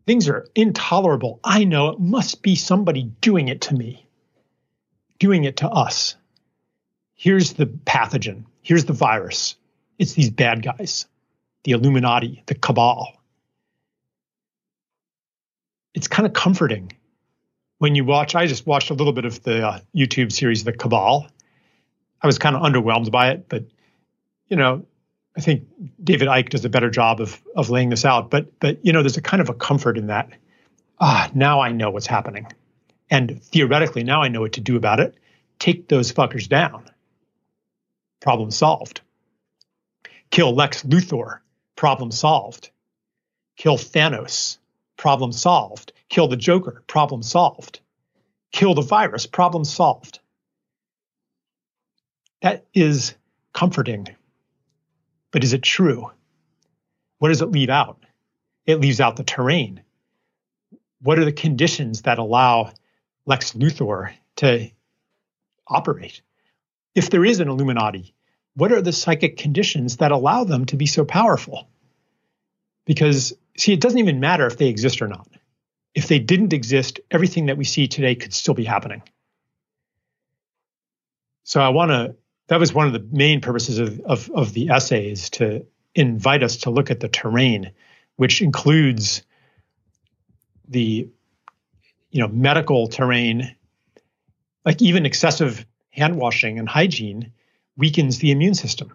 Things are intolerable. I know it must be somebody doing it to me, doing it to us. Here's the pathogen. Here's the virus. It's these bad guys, the Illuminati, the cabal. It's kind of comforting when you watch. I just watched a little bit of the uh, YouTube series, The Cabal. I was kind of underwhelmed by it, but, you know, I think David Icke does a better job of of laying this out. But, but you know, there's a kind of a comfort in that. Ah, now I know what's happening. And theoretically, now I know what to do about it. Take those fuckers down. Problem solved. Kill Lex Luthor. Problem solved. Kill Thanos. Problem solved. Kill the Joker. Problem solved. Kill the virus. Problem solved. That is comforting. But is it true? What does it leave out? It leaves out the terrain. What are the conditions that allow Lex Luthor to operate? If there is an Illuminati, what are the psychic conditions that allow them to be so powerful? Because, see, it doesn't even matter if they exist or not. If they didn't exist, everything that we see today could still be happening. So I want to, that was one of the main purposes of, of, of the essay, is to invite us to look at the terrain, which includes the, you know, medical terrain. Like, even excessive hand washing and hygiene weakens the immune system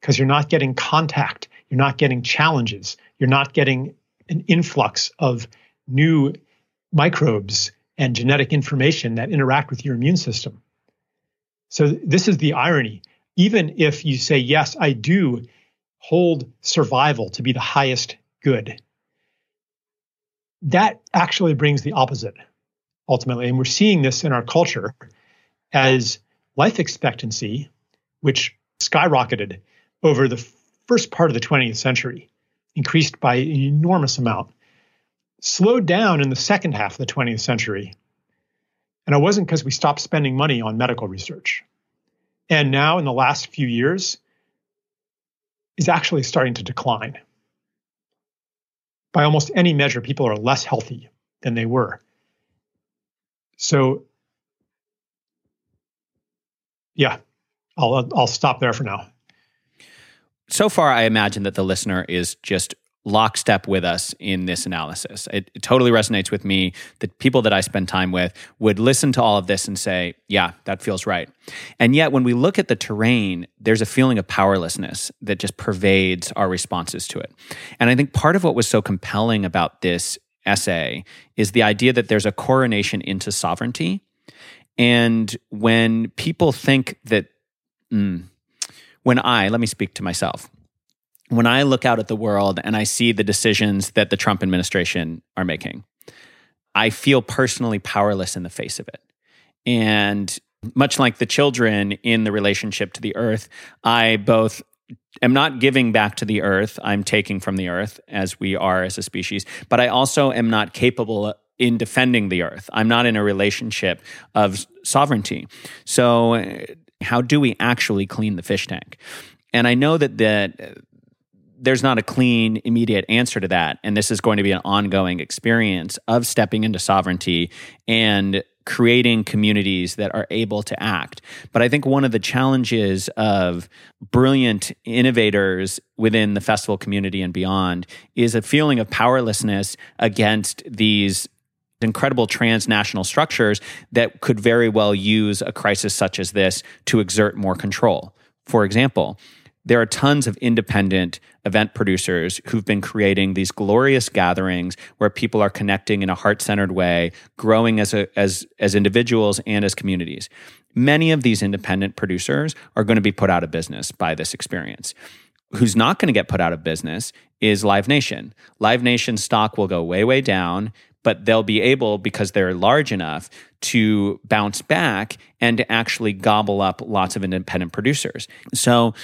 because you're not getting contact, you're not getting challenges, you're not getting an influx of new microbes and genetic information that interact with your immune system. So this is the irony. Even if you say, yes, I do hold survival to be the highest good, that actually brings the opposite ultimately. And we're seeing this in our culture as life expectancy, which skyrocketed over the first part of the twentieth century, increased by an enormous amount, slowed down in the second half of the twentieth century. And it wasn't because we stopped spending money on medical research. And now in the last few years is actually starting to decline. By almost any measure, people are less healthy than they were. So, yeah, I'll I'll stop there for now. So far, I imagine that the listener is just lockstep with us in this analysis. It, it totally resonates with me. The people that I spend time with would listen to all of this and say, yeah, that feels right. And yet when we look at the terrain, there's a feeling of powerlessness that just pervades our responses to it. And I think part of what was so compelling about this essay is the idea that there's a coronation into sovereignty. And when people think that, mm, when I, let me speak to myself, when I look out at the world and I see the decisions that the Trump administration are making, I feel personally powerless in the face of it. And much like the children in the relationship to the earth, I both am not giving back to the earth, I'm taking from the earth as we are as a species, but I also am not capable in defending the earth. I'm not in a relationship of sovereignty. So how do we actually clean the fish tank? And I know that the there's not a clean, immediate answer to that. And this is going to be an ongoing experience of stepping into sovereignty and creating communities that are able to act. But I think one of the challenges of brilliant innovators within the festival community and beyond is a feeling of powerlessness against these incredible transnational structures that could very well use a crisis such as this to exert more control. For example, there are tons of independent event producers who've been creating these glorious gatherings where people are connecting in a heart-centered way, growing as a, as as individuals and as communities. Many of these independent producers are going to be put out of business by this experience. Who's not going to get put out of business is Live Nation. Live Nation stock will go way, way down, but they'll be able, because they're large enough, to bounce back and to actually gobble up lots of independent producers. So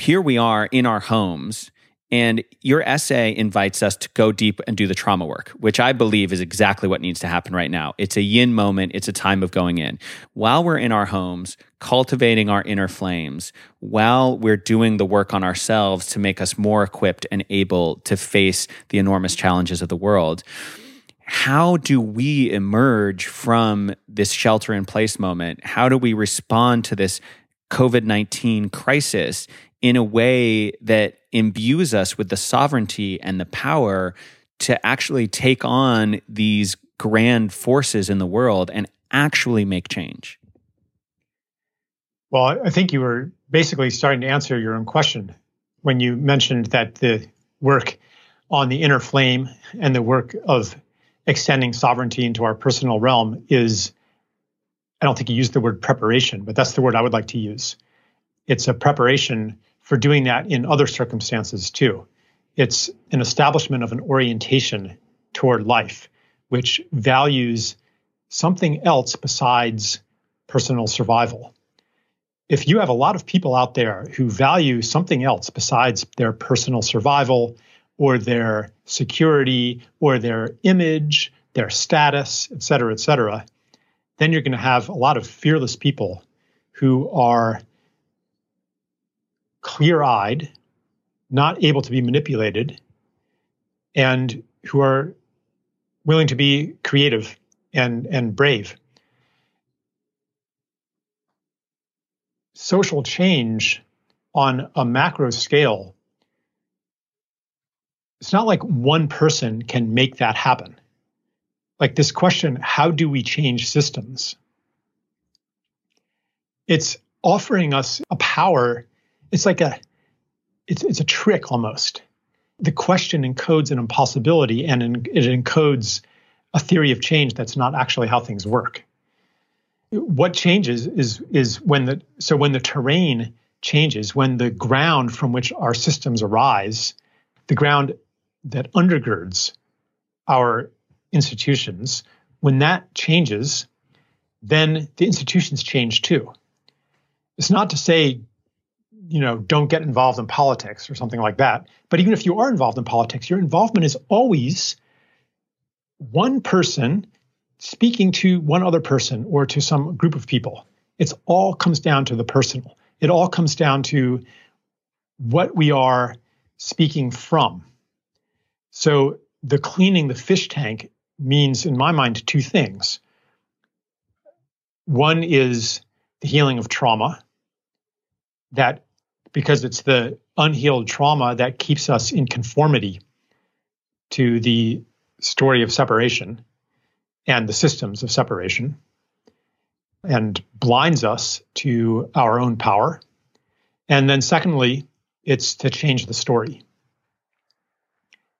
here we are in our homes, and your essay invites us to go deep and do the trauma work, which I believe is exactly what needs to happen right now. It's a yin moment. It's a time of going in. While we're in our homes, cultivating our inner flames, while we're doing the work on ourselves to make us more equipped and able to face the enormous challenges of the world, how do we emerge from this shelter-in-place moment? How do we respond to this covid nineteen crisis in a way that imbues us with the sovereignty and the power to actually take on these grand forces in the world and actually make change? Well, I think you were basically starting to answer your own question when you mentioned that the work on the inner flame and the work of extending sovereignty into our personal realm is, I don't think you used the word preparation, but that's the word I would like to use. It's a preparation for doing that in other circumstances too. It's an establishment of an orientation toward life, which values something else besides personal survival. if you have a lot of people out there who value something else besides their personal survival or their security or their image, their status, et cetera, et cetera, then you're going to have a lot of fearless people who are clear-eyed, not able to be manipulated, and who are willing to be creative and, and brave. Social change on a macro scale, it's not like one person can make that happen. Like this question, how do we change systems? It's offering us a power. It's like a, it's it's a trick almost. The question encodes an impossibility, and in, it encodes a theory of change that's not actually how things work. What changes is is when the so when the terrain changes, when the ground from which our systems arise, the ground that undergirds our institutions, when that changes, then the institutions change too. It's not to say, you know, don't get involved in politics or something like that. But even if you are involved in politics, your involvement is always one person speaking to one other person or to some group of people. It all comes down to the personal. It all comes down to what we are speaking from. So the cleaning the fish tank means, in my mind, two things. One is the healing of trauma, that because it's the unhealed trauma that keeps us in conformity to the story of separation and the systems of separation and blinds us to our own power. And then secondly, it's to change the story.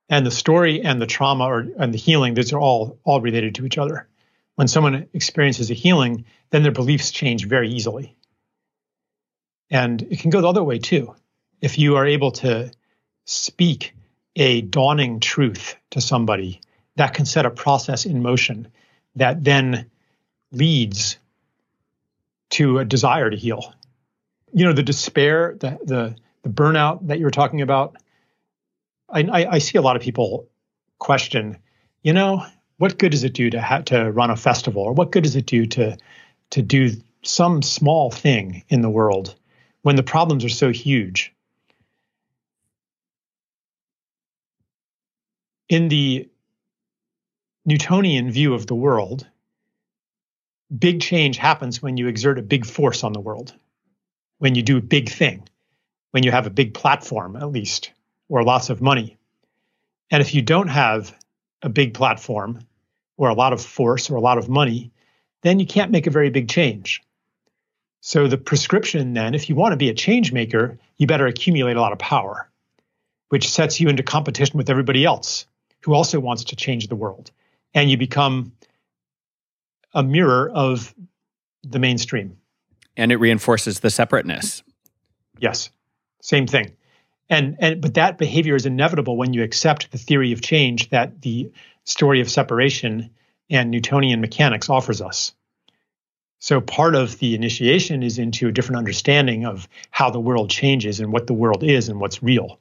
And the story and the trauma or, and the healing, these are all, all related to each other. When someone experiences a healing, then their beliefs change very easily. And it can go the other way too. If you are able to speak a dawning truth to somebody, that can set a process in motion that then leads to a desire to heal. You know, the despair, the the, the burnout that you were talking about, I, I, I see a lot of people question, you know, what good does it do to ha- to run a festival, or what good does it do to to do some small thing in the world when the problems are so huge? In the Newtonian view of the world, big change happens when you exert a big force on the world, when you do a big thing, when you have a big platform, at least, or lots of money. And if you don't have a big platform or a lot of force or a lot of money, then you can't make a very big change. So the prescription then, if you want to be a change maker, you better accumulate a lot of power, which sets you into competition with everybody else who also wants to change the world. And you become a mirror of the mainstream. And it reinforces the separateness. Yes, same thing. And and but that behavior is inevitable when you accept the theory of change that the story of separation and Newtonian mechanics offers us. So part of the initiation is into a different understanding of how the world changes and what the world is and what's real,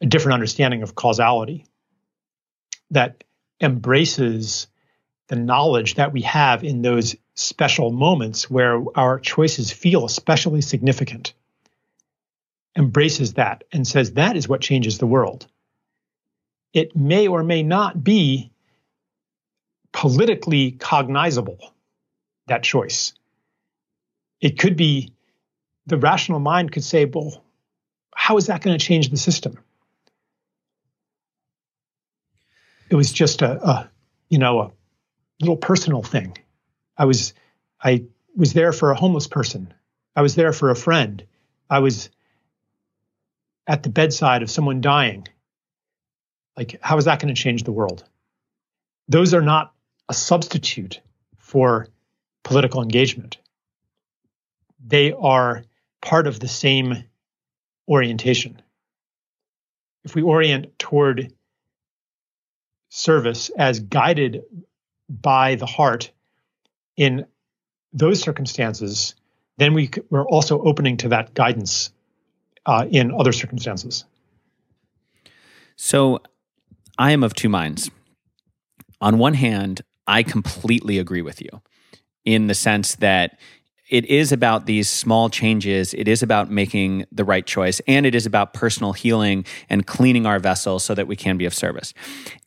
a different understanding of causality that embraces the knowledge that we have in those special moments where our choices feel especially significant, embraces that and says that is what changes the world. It may or may not be politically cognizable, that choice. It could be, the rational mind could say, well, how is that going to change the system? It was just a, a, you know, a little personal thing. I was, I was there for a homeless person. I was there for a friend. I was at the bedside of someone dying. Like, how is that going to change the world? Those are not a substitute for political engagement. They are part of the same orientation. If we orient toward service as guided by the heart in those circumstances, then we, we're also opening to that guidance uh, in other circumstances. So I am of two minds. On one hand, I completely agree with you in the sense that it is about these small changes. It is about making the right choice, and it is about personal healing and cleaning our vessel so that we can be of service.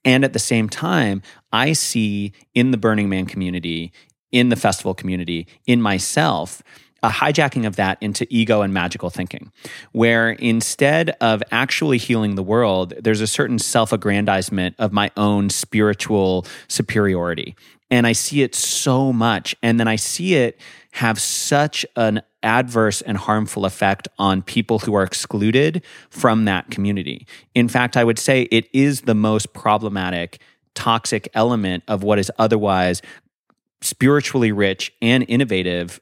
And at the same time, I see in the Burning Man community, in the festival community, in myself, a hijacking of that into ego and magical thinking, where instead of actually healing the world, there's a certain self-aggrandizement of my own spiritual superiority. And I see it so much. And then I see it have such an adverse and harmful effect on people who are excluded from that community. In fact, I would say it is the most problematic, toxic element of what is otherwise spiritually rich and innovative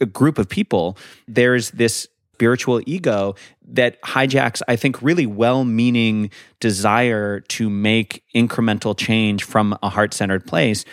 a group of people. There's this spiritual ego that hijacks, I think, really well-meaning desire to make incremental change from a heart-centered place.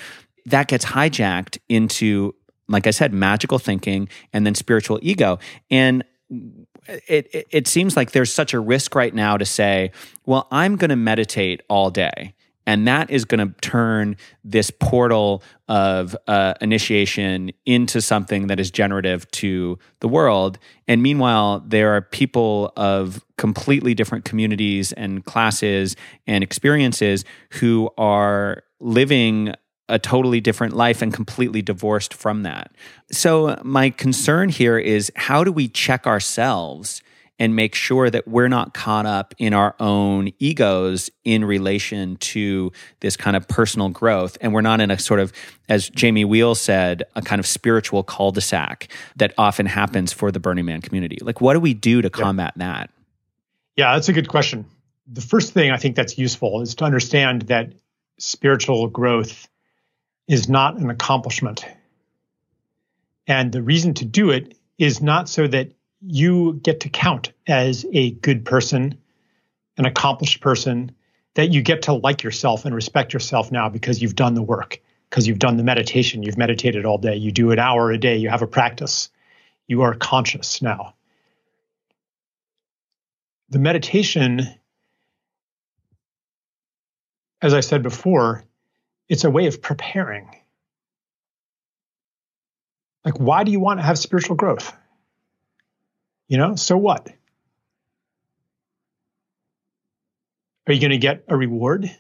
That gets hijacked into, like I said, magical thinking and then spiritual ego. And it, it, it seems like there's such a risk right now to say, well, I'm going to meditate all day. And that is going to turn this portal of uh, initiation into something that is generative to the world. And meanwhile, there are people of completely different communities and classes and experiences who are living a totally different life and completely divorced from that. So my concern here is, how do we check ourselves and make sure that we're not caught up in our own egos in relation to this kind of personal growth, and we're not in a sort of, as Jamie Wheal said, a kind of spiritual cul-de-sac that often happens for the Burning Man community? Like, what do we do to combat yeah. that? Yeah, that's a good question. The first thing I think that's useful is to understand that spiritual growth is not an accomplishment. And the reason to do it is not so that you get to count as a good person, an accomplished person, that you get to like yourself and respect yourself now because you've done the work, because you've done the meditation, you've meditated all day, you do an hour a day, you have a practice, you are conscious now. The meditation, as I said before, it's a way of preparing. Like, why do you want to have spiritual growth? You know, so what? Are you going to get a reward?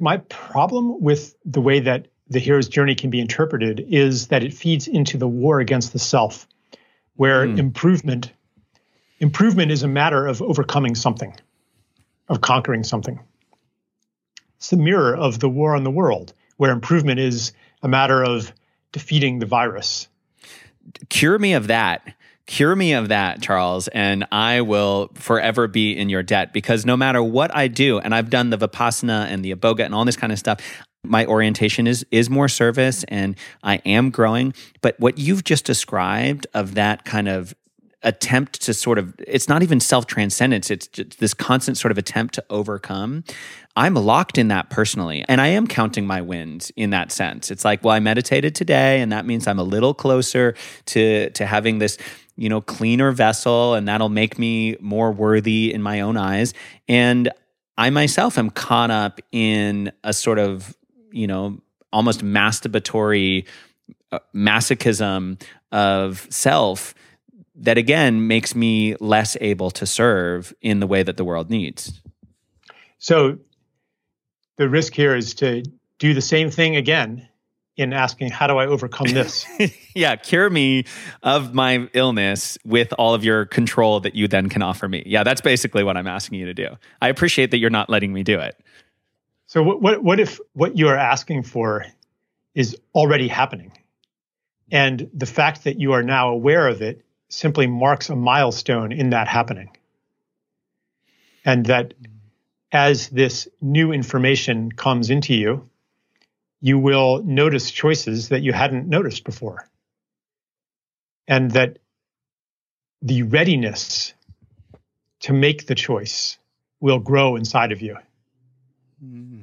My problem with the way that the hero's journey can be interpreted is that it feeds into the war against the self, where mm. improvement, improvement is a matter of overcoming something, of conquering something. It's the mirror of the war on the world, where improvement is a matter of defeating the virus. Cure me of that. Cure me of that, Charles, and I will forever be in your debt, because no matter what I do, and I've done the Vipassana and the Iboga and all this kind of stuff, my orientation is is more service and I am growing. But what you've just described of that kind of attempt to sort of, it's not even self-transcendence, it's just this constant sort of attempt to overcome. I'm locked in that personally, and I am counting my wins in that sense. It's like, well, I meditated today, and that means I'm a little closer to to having this, you know, cleaner vessel, and that'll make me more worthy in my own eyes. And I myself am caught up in a sort of, you know, almost masturbatory masochism of self that, again, makes me less able to serve in the way that the world needs. So the risk here is to do the same thing again in asking, how do I overcome this? Yeah, cure me of my illness with all of your control that you then can offer me. Yeah, that's basically what I'm asking you to do. I appreciate that you're not letting me do it. So what, what, what if what you are asking for is already happening? And the fact that you are now aware of it simply marks a milestone in that happening. And that as this new information comes into you, you will notice choices that you hadn't noticed before. And that the readiness to make the choice will grow inside of you. Mm.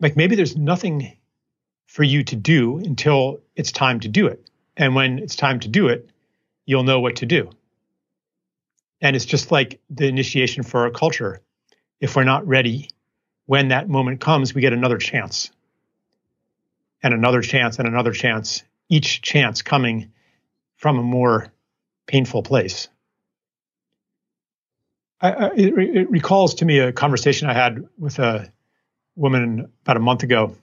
like maybe there's nothing for you to do until it's time to do it. And when it's time to do it, you'll know what to do. And it's just like the initiation for our culture. If we're not ready, when that moment comes, we get another chance and another chance and another chance, each chance coming from a more painful place. I, I, it, it recalls to me a conversation I had with a woman about a month ago.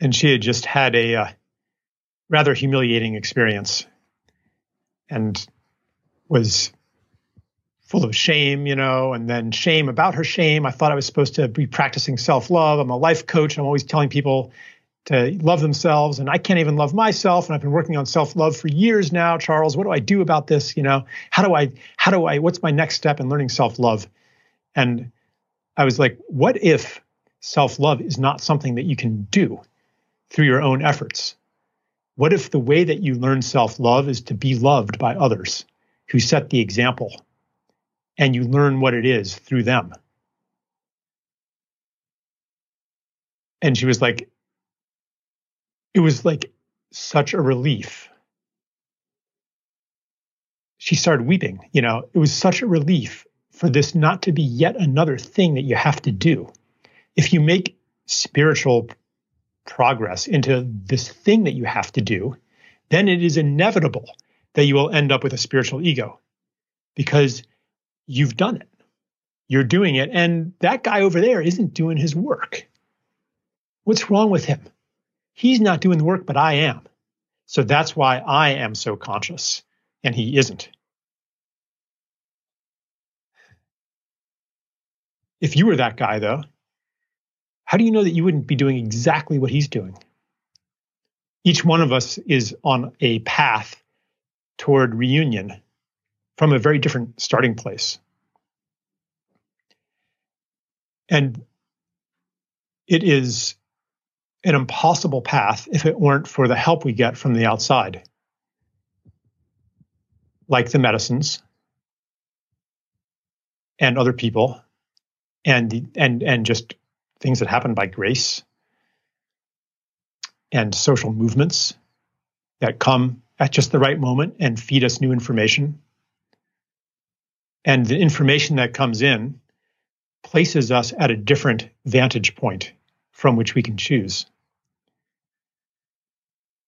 And she had just had a uh, rather humiliating experience and was full of shame, you know, and then shame about her shame. I thought I was supposed to be practicing self-love. I'm a life coach. I'm always telling people to love themselves, and I can't even love myself. And I've been working on self-love for years now, Charles. What do I do about this? You know, how do I, how do I, what's my next step in learning self-love? And I was like, what if self-love is not something that you can do through your own efforts? What if the way that you learn self-love is to be loved by others who set the example, and you learn what it is through them? And she was like, it was like such a relief. She started weeping, you know, it was such a relief for this not to be yet another thing that you have to do. If you make spiritual progress into this thing that you have to do, then it is inevitable that you will end up with a spiritual ego because you've done it. You're doing it. And that guy over there isn't doing his work. What's wrong with him? He's not doing the work, but I am. So that's why I am so conscious and he isn't. If you were that guy, though, how do you know that you wouldn't be doing exactly what he's doing? Each one of us is on a path toward reunion from a very different starting place. And it is an impossible path if it weren't for the help we get from the outside, like the medicines and other people and and and just things that happen by grace and social movements that come at just the right moment and feed us new information. And the information that comes in places us at a different vantage point from which we can choose.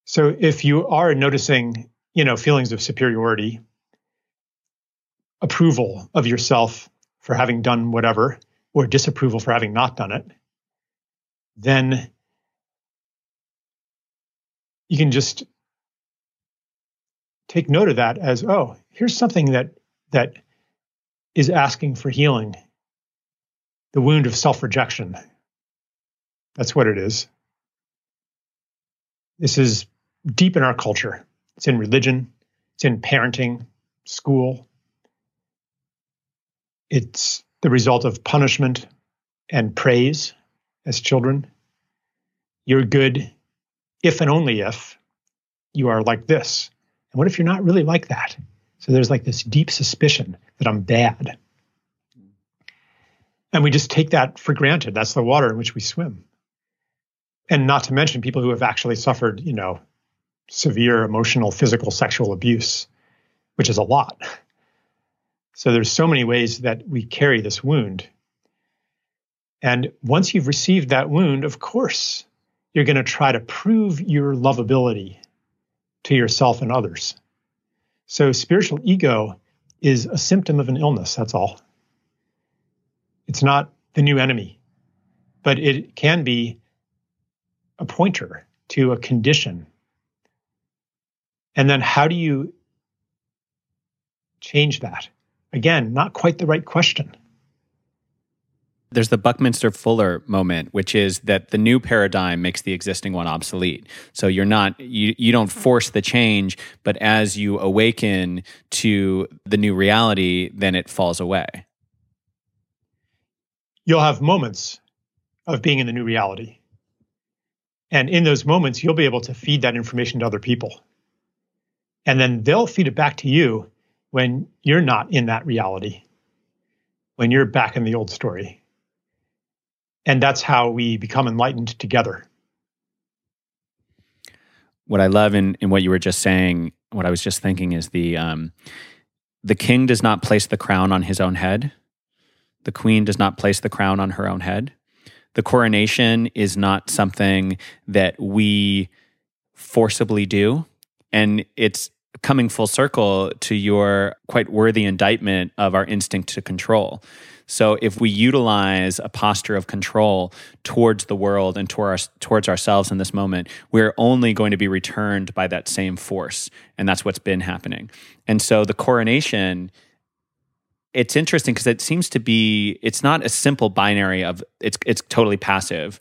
So if you are noticing, you know, feelings of superiority, approval of yourself for having done whatever, or disapproval for having not done it, then you can just take note of that as, oh, here's something that that is asking for healing, the wound of self-rejection. That's what it is. This is deep in our culture. It's in religion. It's in parenting, school. It's the result of punishment and praise as children. You're good if and only if you are like this. And what if you're not really like that? So there's like this deep suspicion that I'm bad. And we just take that for granted. That's the water in which we swim. And not to mention people who have actually suffered, you know, severe emotional, physical, sexual abuse, which is a lot. So there's so many ways that we carry this wound. And once you've received that wound, of course, you're going to try to prove your lovability to yourself and others. So spiritual ego is a symptom of an illness, that's all. It's not the new enemy, but it can be a pointer to a condition. And then how do you change that? Again, not quite the right question. There's the Buckminster Fuller moment, which is that the new paradigm makes the existing one obsolete. So you're not, you, you don't force the change, but as you awaken to the new reality, then it falls away. You'll have moments of being in the new reality. And in those moments, you'll be able to feed that information to other people. And then they'll feed it back to you when you're not in that reality, when you're back in the old story. And that's how we become enlightened together. What I love in, in what you were just saying, what I was just thinking is the um, the king does not place the crown on his own head. The queen does not place the crown on her own head. The coronation is not something that we forcibly do. And it's coming full circle to your quite worthy indictment of our instinct to control. So if we utilize a posture of control towards the world and towards, towards ourselves in this moment, we're only going to be returned by that same force. And that's what's been happening. And so the coronation, it's interesting because it seems to be, it's not a simple binary of it's it's totally passive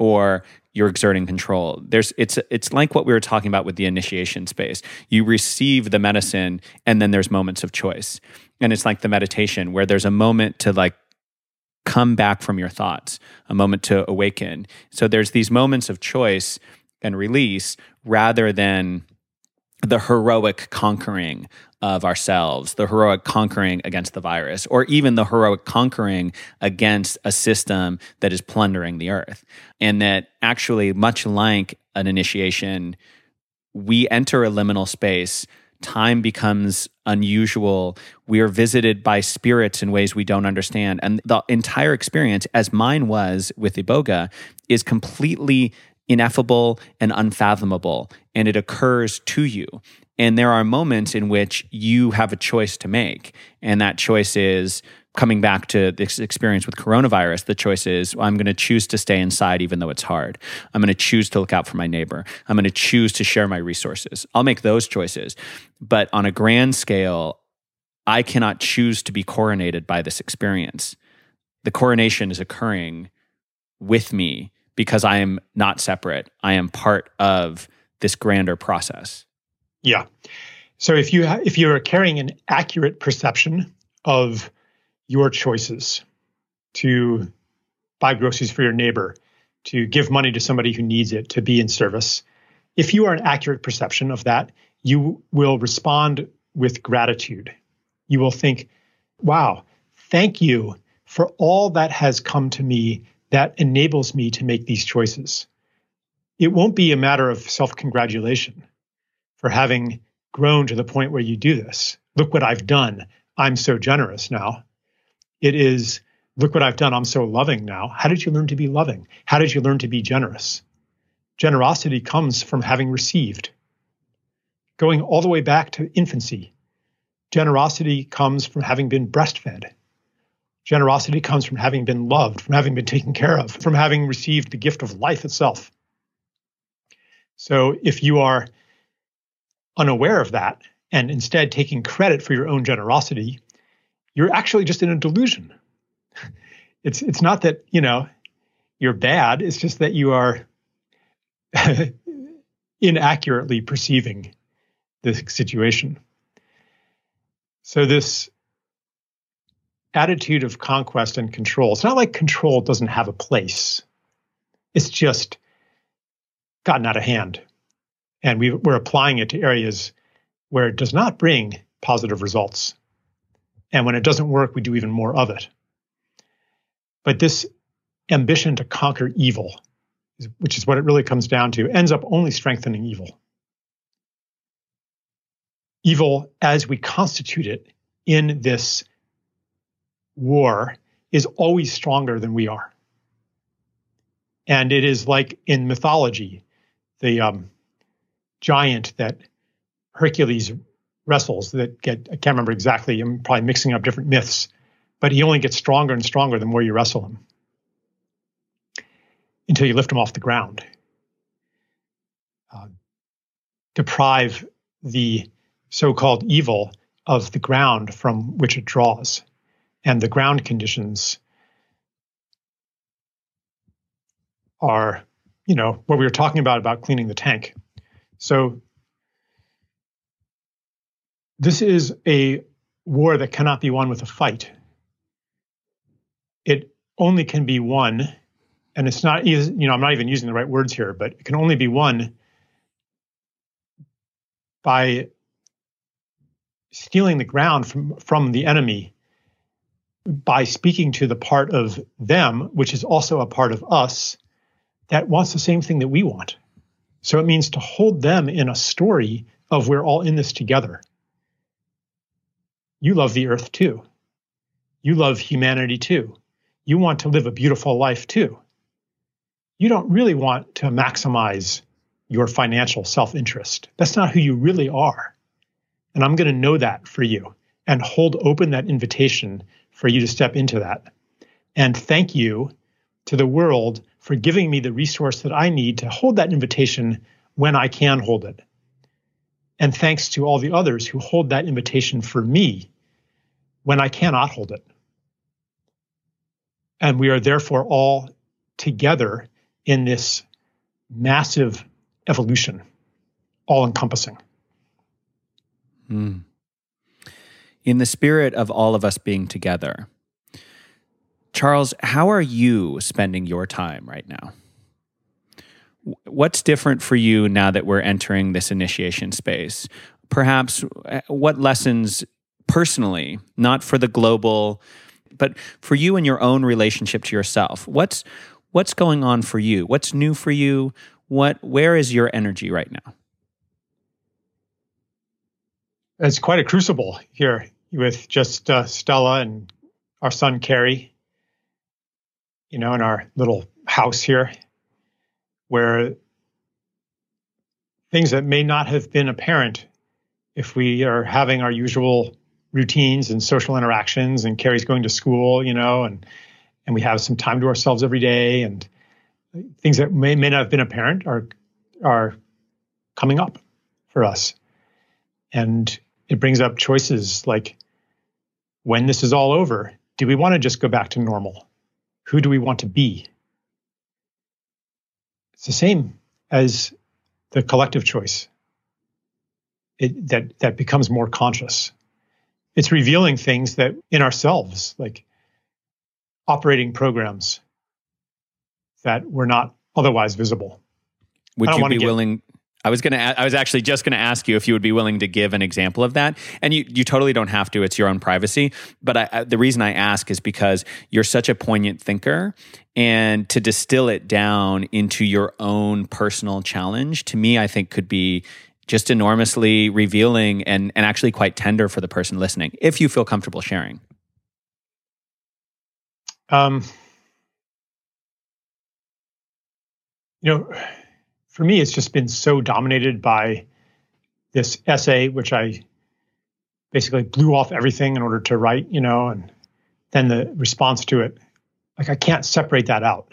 or you're exerting control. There's it's it's like what we were talking about with the initiation space. You receive the medicine and then there's moments of choice. And it's like the meditation where there's a moment to like come back from your thoughts, a moment to awaken. So there's these moments of choice and release rather than the heroic conquering of ourselves, the heroic conquering against the virus, or even the heroic conquering against a system that is plundering the earth. And that actually, much like an initiation, we enter a liminal space. Time becomes unusual. We are visited by spirits in ways we don't understand. And the entire experience, as mine was with Iboga, is completely ineffable and unfathomable, and it occurs to you. And there are moments in which you have a choice to make, and that choice is coming back to this experience with coronavirus. The choice is, well, I'm going to choose to stay inside even though it's hard. I'm going to choose to look out for my neighbor. I'm going to choose to share my resources. I'll make those choices. But on a grand scale, I cannot choose to be coronated by this experience. The coronation is occurring with me because I am not separate. I am part of this grander process. Yeah. So if you ha- if you're carrying an accurate perception of your choices to buy groceries for your neighbor, to give money to somebody who needs it, to be in service, if you are an accurate perception of that, you will respond with gratitude. You will think, wow, thank you for all that has come to me that enables me to make these choices. It won't be a matter of self-congratulation for having grown to the point where you do this. Look what I've done. I'm so generous now. It is, look what I've done. I'm so loving now. How did you learn to be loving? How did you learn to be generous? Generosity comes from having received. Going all the way back to infancy, generosity comes from having been breastfed. Generosity comes from having been loved, from having been taken care of, from having received the gift of life itself. So if you are unaware of that and instead taking credit for your own generosity, you're actually just in a delusion. It's it's not that, you know, you're bad. It's just that you are inaccurately perceiving the situation. So this attitude of conquest and control, it's not like control doesn't have a place. It's just gotten out of hand. And we, we're applying it to areas where it does not bring positive results. And when it doesn't work, we do even more of it. But this ambition to conquer evil, which is what it really comes down to, ends up only strengthening evil. Evil, as we constitute it in this war, is always stronger than we are. And it is like in mythology, the um, giant that Hercules wrestles that get, I can't remember exactly, I'm probably mixing up different myths, but he only gets stronger and stronger the more you wrestle him until you lift him off the ground. Uh, deprive the so-called evil of the ground from which it draws, and the ground conditions are, you know, what we were talking about, about cleaning the tank. So this is a war that cannot be won with a fight. It only can be won, and it's not, you know, I'm not even using the right words here, but it can only be won by stealing the ground from, from the enemy by speaking to the part of them, which is also a part of us, that wants the same thing that we want. So it means to hold them in a story of we're all in this together. You love the earth too. You love humanity too. You want to live a beautiful life too. You don't really want to maximize your financial self-interest. That's not who you really are. And I'm going to know that for you and hold open that invitation for you to step into that. And thank you to the world for giving me the resource that I need to hold that invitation when I can hold it. And thanks to all the others who hold that invitation for me when I cannot hold it. And we are therefore all together in this massive evolution, all-encompassing. Mm. In the spirit of all of us being together, Charles, how are you spending your time right now? What's different for you now that we're entering this initiation space? Perhaps what lessons personally, not for the global, but for you and your own relationship to yourself? What's what's going on for you? What's new for you? What where is your energy right now? It's quite a crucible here with just uh, Stella and our son Kerry, you know, in our little house here, where things that may not have been apparent if we are having our usual routines and social interactions, and Kerry's going to school, you know, and and we have some time to ourselves every day, and things that may may not have been apparent are are coming up for us. And it brings up choices like, when this is all over, do we want to just go back to normal? Who do we want to be? It's the same as the collective choice it, that, that becomes more conscious. It's revealing things that in ourselves, like operating programs that were not otherwise visible. Would you be willing... I was going to, I was actually just going to ask you if you would be willing to give an example of that. And you, you totally don't have to, it's your own privacy. But I, I, the reason I ask is because you're such a poignant thinker, and to distill it down into your own personal challenge, to me, I think could be just enormously revealing and, and actually quite tender for the person listening, if you feel comfortable sharing. Um, you know, For me, it's just been so dominated by this essay, which I basically blew off everything in order to write, you know, and then the response to it. Like, I can't separate that out.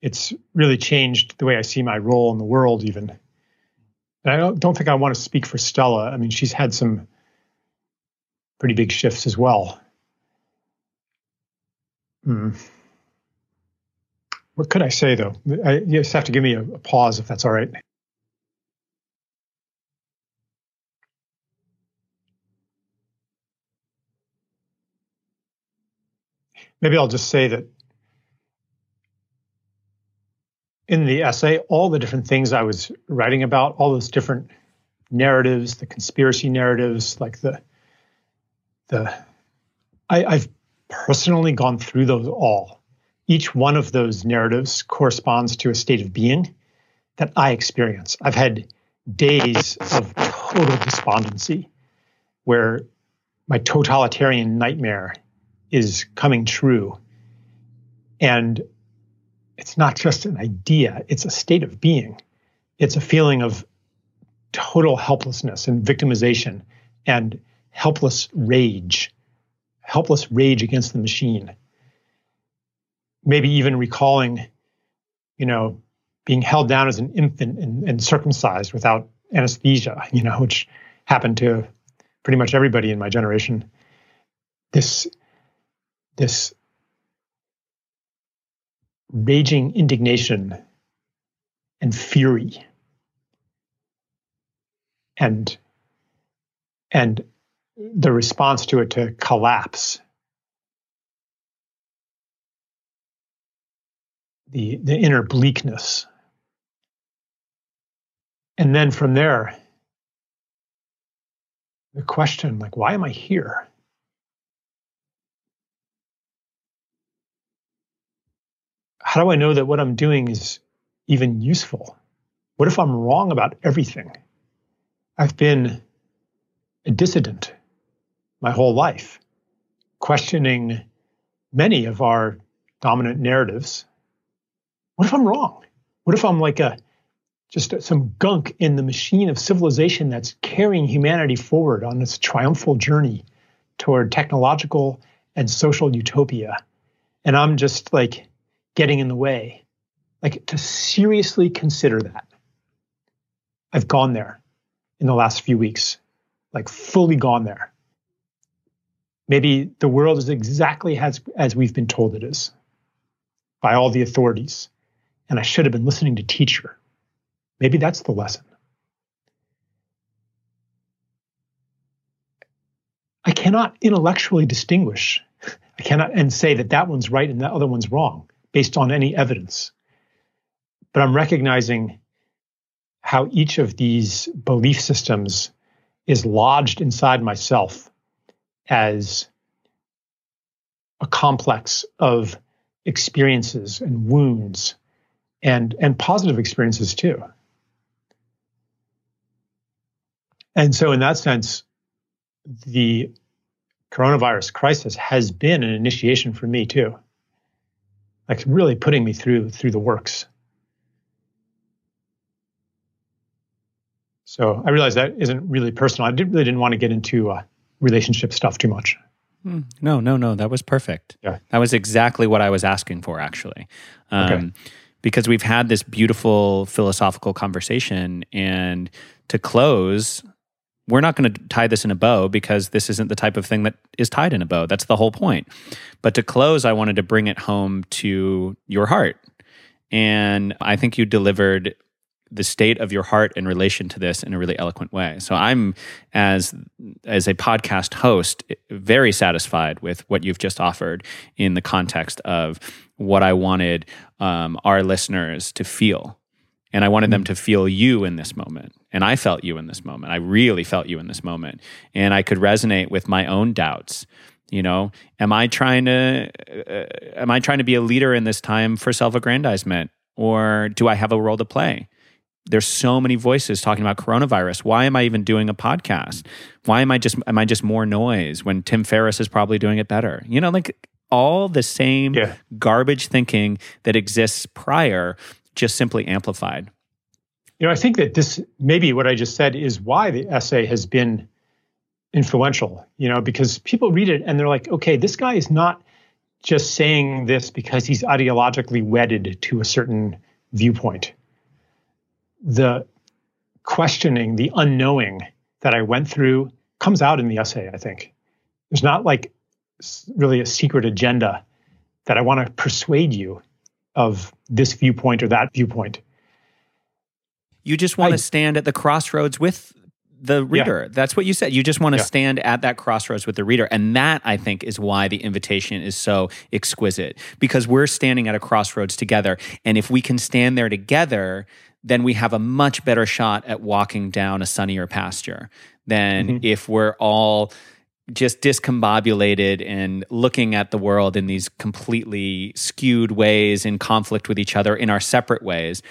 It's really changed the way I see my role in the world, even. And I don't, don't think I want to speak for Stella. I mean, she's had some pretty big shifts as well. Hmm. What could I say, though? I, you just have to give me a, a pause, if that's all right. Maybe I'll just say that in the essay, all the different things I was writing about, all those different narratives, the conspiracy narratives, like the... the I, I've personally gone through those all. Each one of those narratives corresponds to a state of being that I experience. I've had days of total despondency where my totalitarian nightmare is coming true. And it's not just an idea, it's a state of being. It's a feeling of total helplessness and victimization and helpless rage, helpless rage against the machine. Maybe even recalling, you know, being held down as an infant and, and circumcised without anesthesia, you know, which happened to pretty much everybody in my generation. This, this raging indignation and fury and, and the response to it to collapse. The, the inner bleakness. And then from there, the question, like, why am I here? how do I know that what I'm doing is even useful? What if I'm wrong about everything? I've been a dissident my whole life, questioning many of our dominant narratives. What if I'm wrong? What if I'm like a just some gunk in the machine of civilization that's carrying humanity forward on its triumphal journey toward technological and social utopia, and I'm just like getting in the way? Like, to seriously consider that. I've gone there in the last few weeks, like fully gone there. Maybe the world is exactly as, as we've been told it is by all the authorities, and I should have been listening to teacher. Maybe that's the lesson. I cannot intellectually distinguish. I cannot and say that that one's right and that other one's wrong based on any evidence. But I'm recognizing how each of these belief systems is lodged inside myself as a complex of experiences and wounds and, and positive experiences too. And so in that sense, the coronavirus crisis has been an initiation for me too. Like, really putting me through through the works. So I realize that isn't really personal. I did, really didn't want to get into uh, relationship stuff too much. No, no, no. That was perfect. Yeah. That was exactly what I was asking for, actually. Um, okay. Because we've had this beautiful philosophical conversation, and to close, we're not going to tie this in a bow because this isn't the type of thing that is tied in a bow. That's the whole point. But to close, I wanted to bring it home to your heart. And I think you delivered the state of your heart in relation to this in a really eloquent way. So I'm, as as a podcast host, very satisfied with what you've just offered in the context of what I wanted um, our listeners to feel. And I wanted them to feel you in this moment. And I felt you in this moment. I really felt you in this moment. And I could resonate with my own doubts. You know, am I trying to, uh, am I trying to be a leader in this time for self-aggrandizement? Or do I have a role to play? There's so many voices talking about coronavirus. Why am I even doing a podcast? Why am I just am I just more noise when Tim Ferriss is probably doing it better? You know, like all the same yeah. garbage thinking that exists prior, just simply amplified. You know, I think that this, maybe what I just said is why the essay has been influential, you know, because people read it and they're like, okay, this guy is not just saying this because he's ideologically wedded to a certain viewpoint. The questioning, the unknowing that I went through comes out in the essay, I think. There's not like really a secret agenda that I want to persuade you of this viewpoint or that viewpoint. You just want I, to stand at the crossroads with the reader. Yeah. That's what you said. You just want to yeah. stand at that crossroads with the reader. And that, I think, is why the invitation is so exquisite, because we're standing at a crossroads together. And if we can stand there together, then we have a much better shot at walking down a sunnier pasture than mm-hmm. if we're all just discombobulated and looking at the world in these completely skewed ways, in conflict with each other, in our separate ways.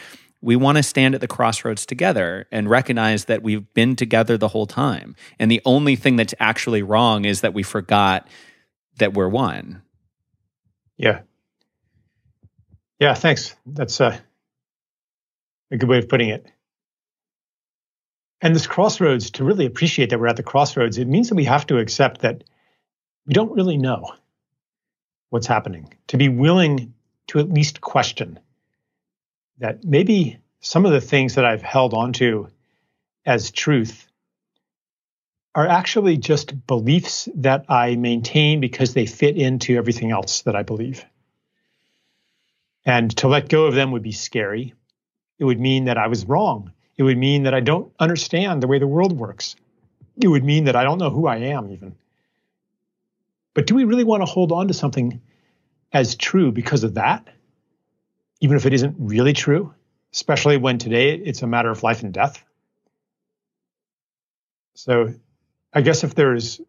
We want to stand at the crossroads together and recognize that we've been together the whole time. And the only thing that's actually wrong is that we forgot that we're one. Yeah. Yeah, thanks. That's uh, a good way of putting it. And this crossroads, to really appreciate that we're at the crossroads, it means that we have to accept that we don't really know what's happening. To be willing to at least question that maybe some of the things that I've held onto as truth are actually just beliefs that I maintain because they fit into everything else that I believe. And to let go of them would be scary. It would mean that I was wrong. It would mean that I don't understand the way the world works. It would mean that I don't know who I am even. But do we really want to hold on to something as true because of that? Even if it isn't really true, especially when today it's a matter of life and death. So I guess if there is,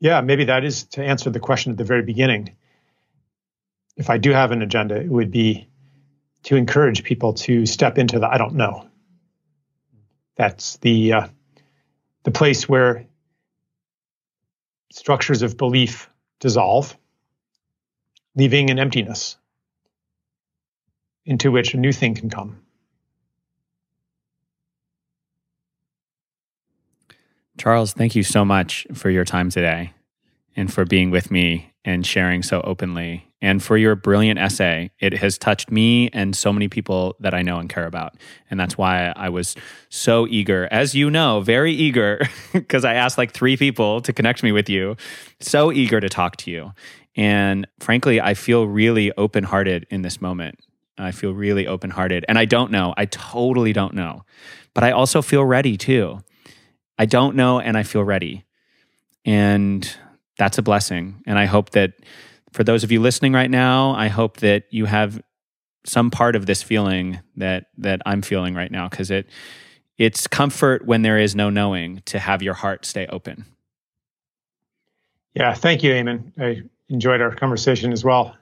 yeah, maybe that is to answer the question at the very beginning. If I do have an agenda, it would be to encourage people to step into the I don't know. That's the uh, the place where structures of belief dissolve, leaving an emptiness into which a new thing can come. Charles, thank you so much for your time today and for being with me and sharing so openly and for your brilliant essay. It has touched me and so many people that I know and care about. And that's why I was so eager, as you know, very eager, because I asked like three people to connect me with you, so eager to talk to you. And frankly, I feel really open-hearted in this moment. I feel really open-hearted. And I don't know. I totally don't know. But I also feel ready too. I don't know and I feel ready. And that's a blessing. And I hope that for those of you listening right now, I hope that you have some part of this feeling that that I'm feeling right now, because it it's comfort when there is no knowing to have your heart stay open. Yeah, thank you, Eamon. I enjoyed our conversation as well.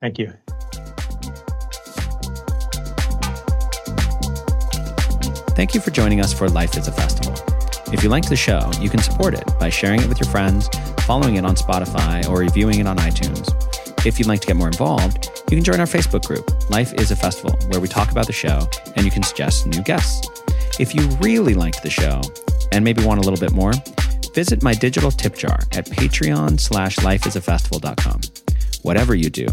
Thank you. Thank you for joining us for Life is a Festival. If you liked the show, you can support it by sharing it with your friends, following it on Spotify, or reviewing it on iTunes. If you'd like to get more involved, you can join our Facebook group, Life is a Festival, where we talk about the show and you can suggest new guests. If you really liked the show and maybe want a little bit more, visit my digital tip jar at patreon slash lifeisafestival.com. Whatever you do,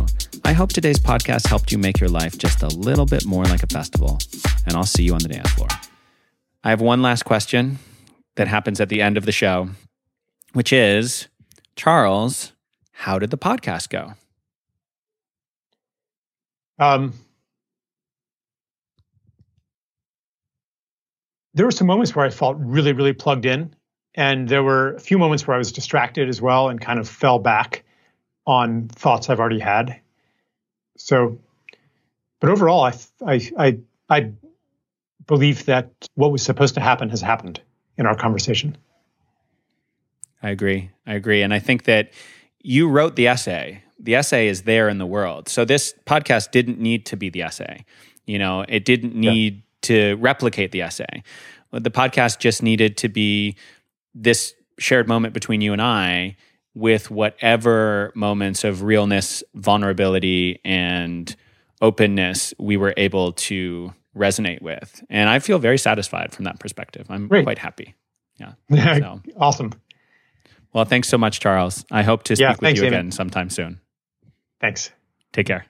I hope today's podcast helped you make your life just a little bit more like a festival, and I'll see you on the dance floor. I have one last question that happens at the end of the show, which is, Charles, how did the podcast go? Um, there were some moments where I felt really, really plugged in, and there were a few moments where I was distracted as well and kind of fell back on thoughts I've already had. So, but overall, I, I, I, I believe that what was supposed to happen has happened in our conversation. I agree. I agree. And I think that you wrote the essay. The essay is there in the world. So this podcast didn't need to be the essay. You know, it didn't need yeah. to replicate the essay. The podcast just needed to be this shared moment between you and I, with whatever moments of realness, vulnerability, and openness we were able to resonate with. And I feel very satisfied from that perspective. I'm Great. quite happy. Yeah. So. Awesome. Well, thanks so much, Charles. I hope to speak yeah, with thanks, you again Amy. sometime soon. Thanks. Take care.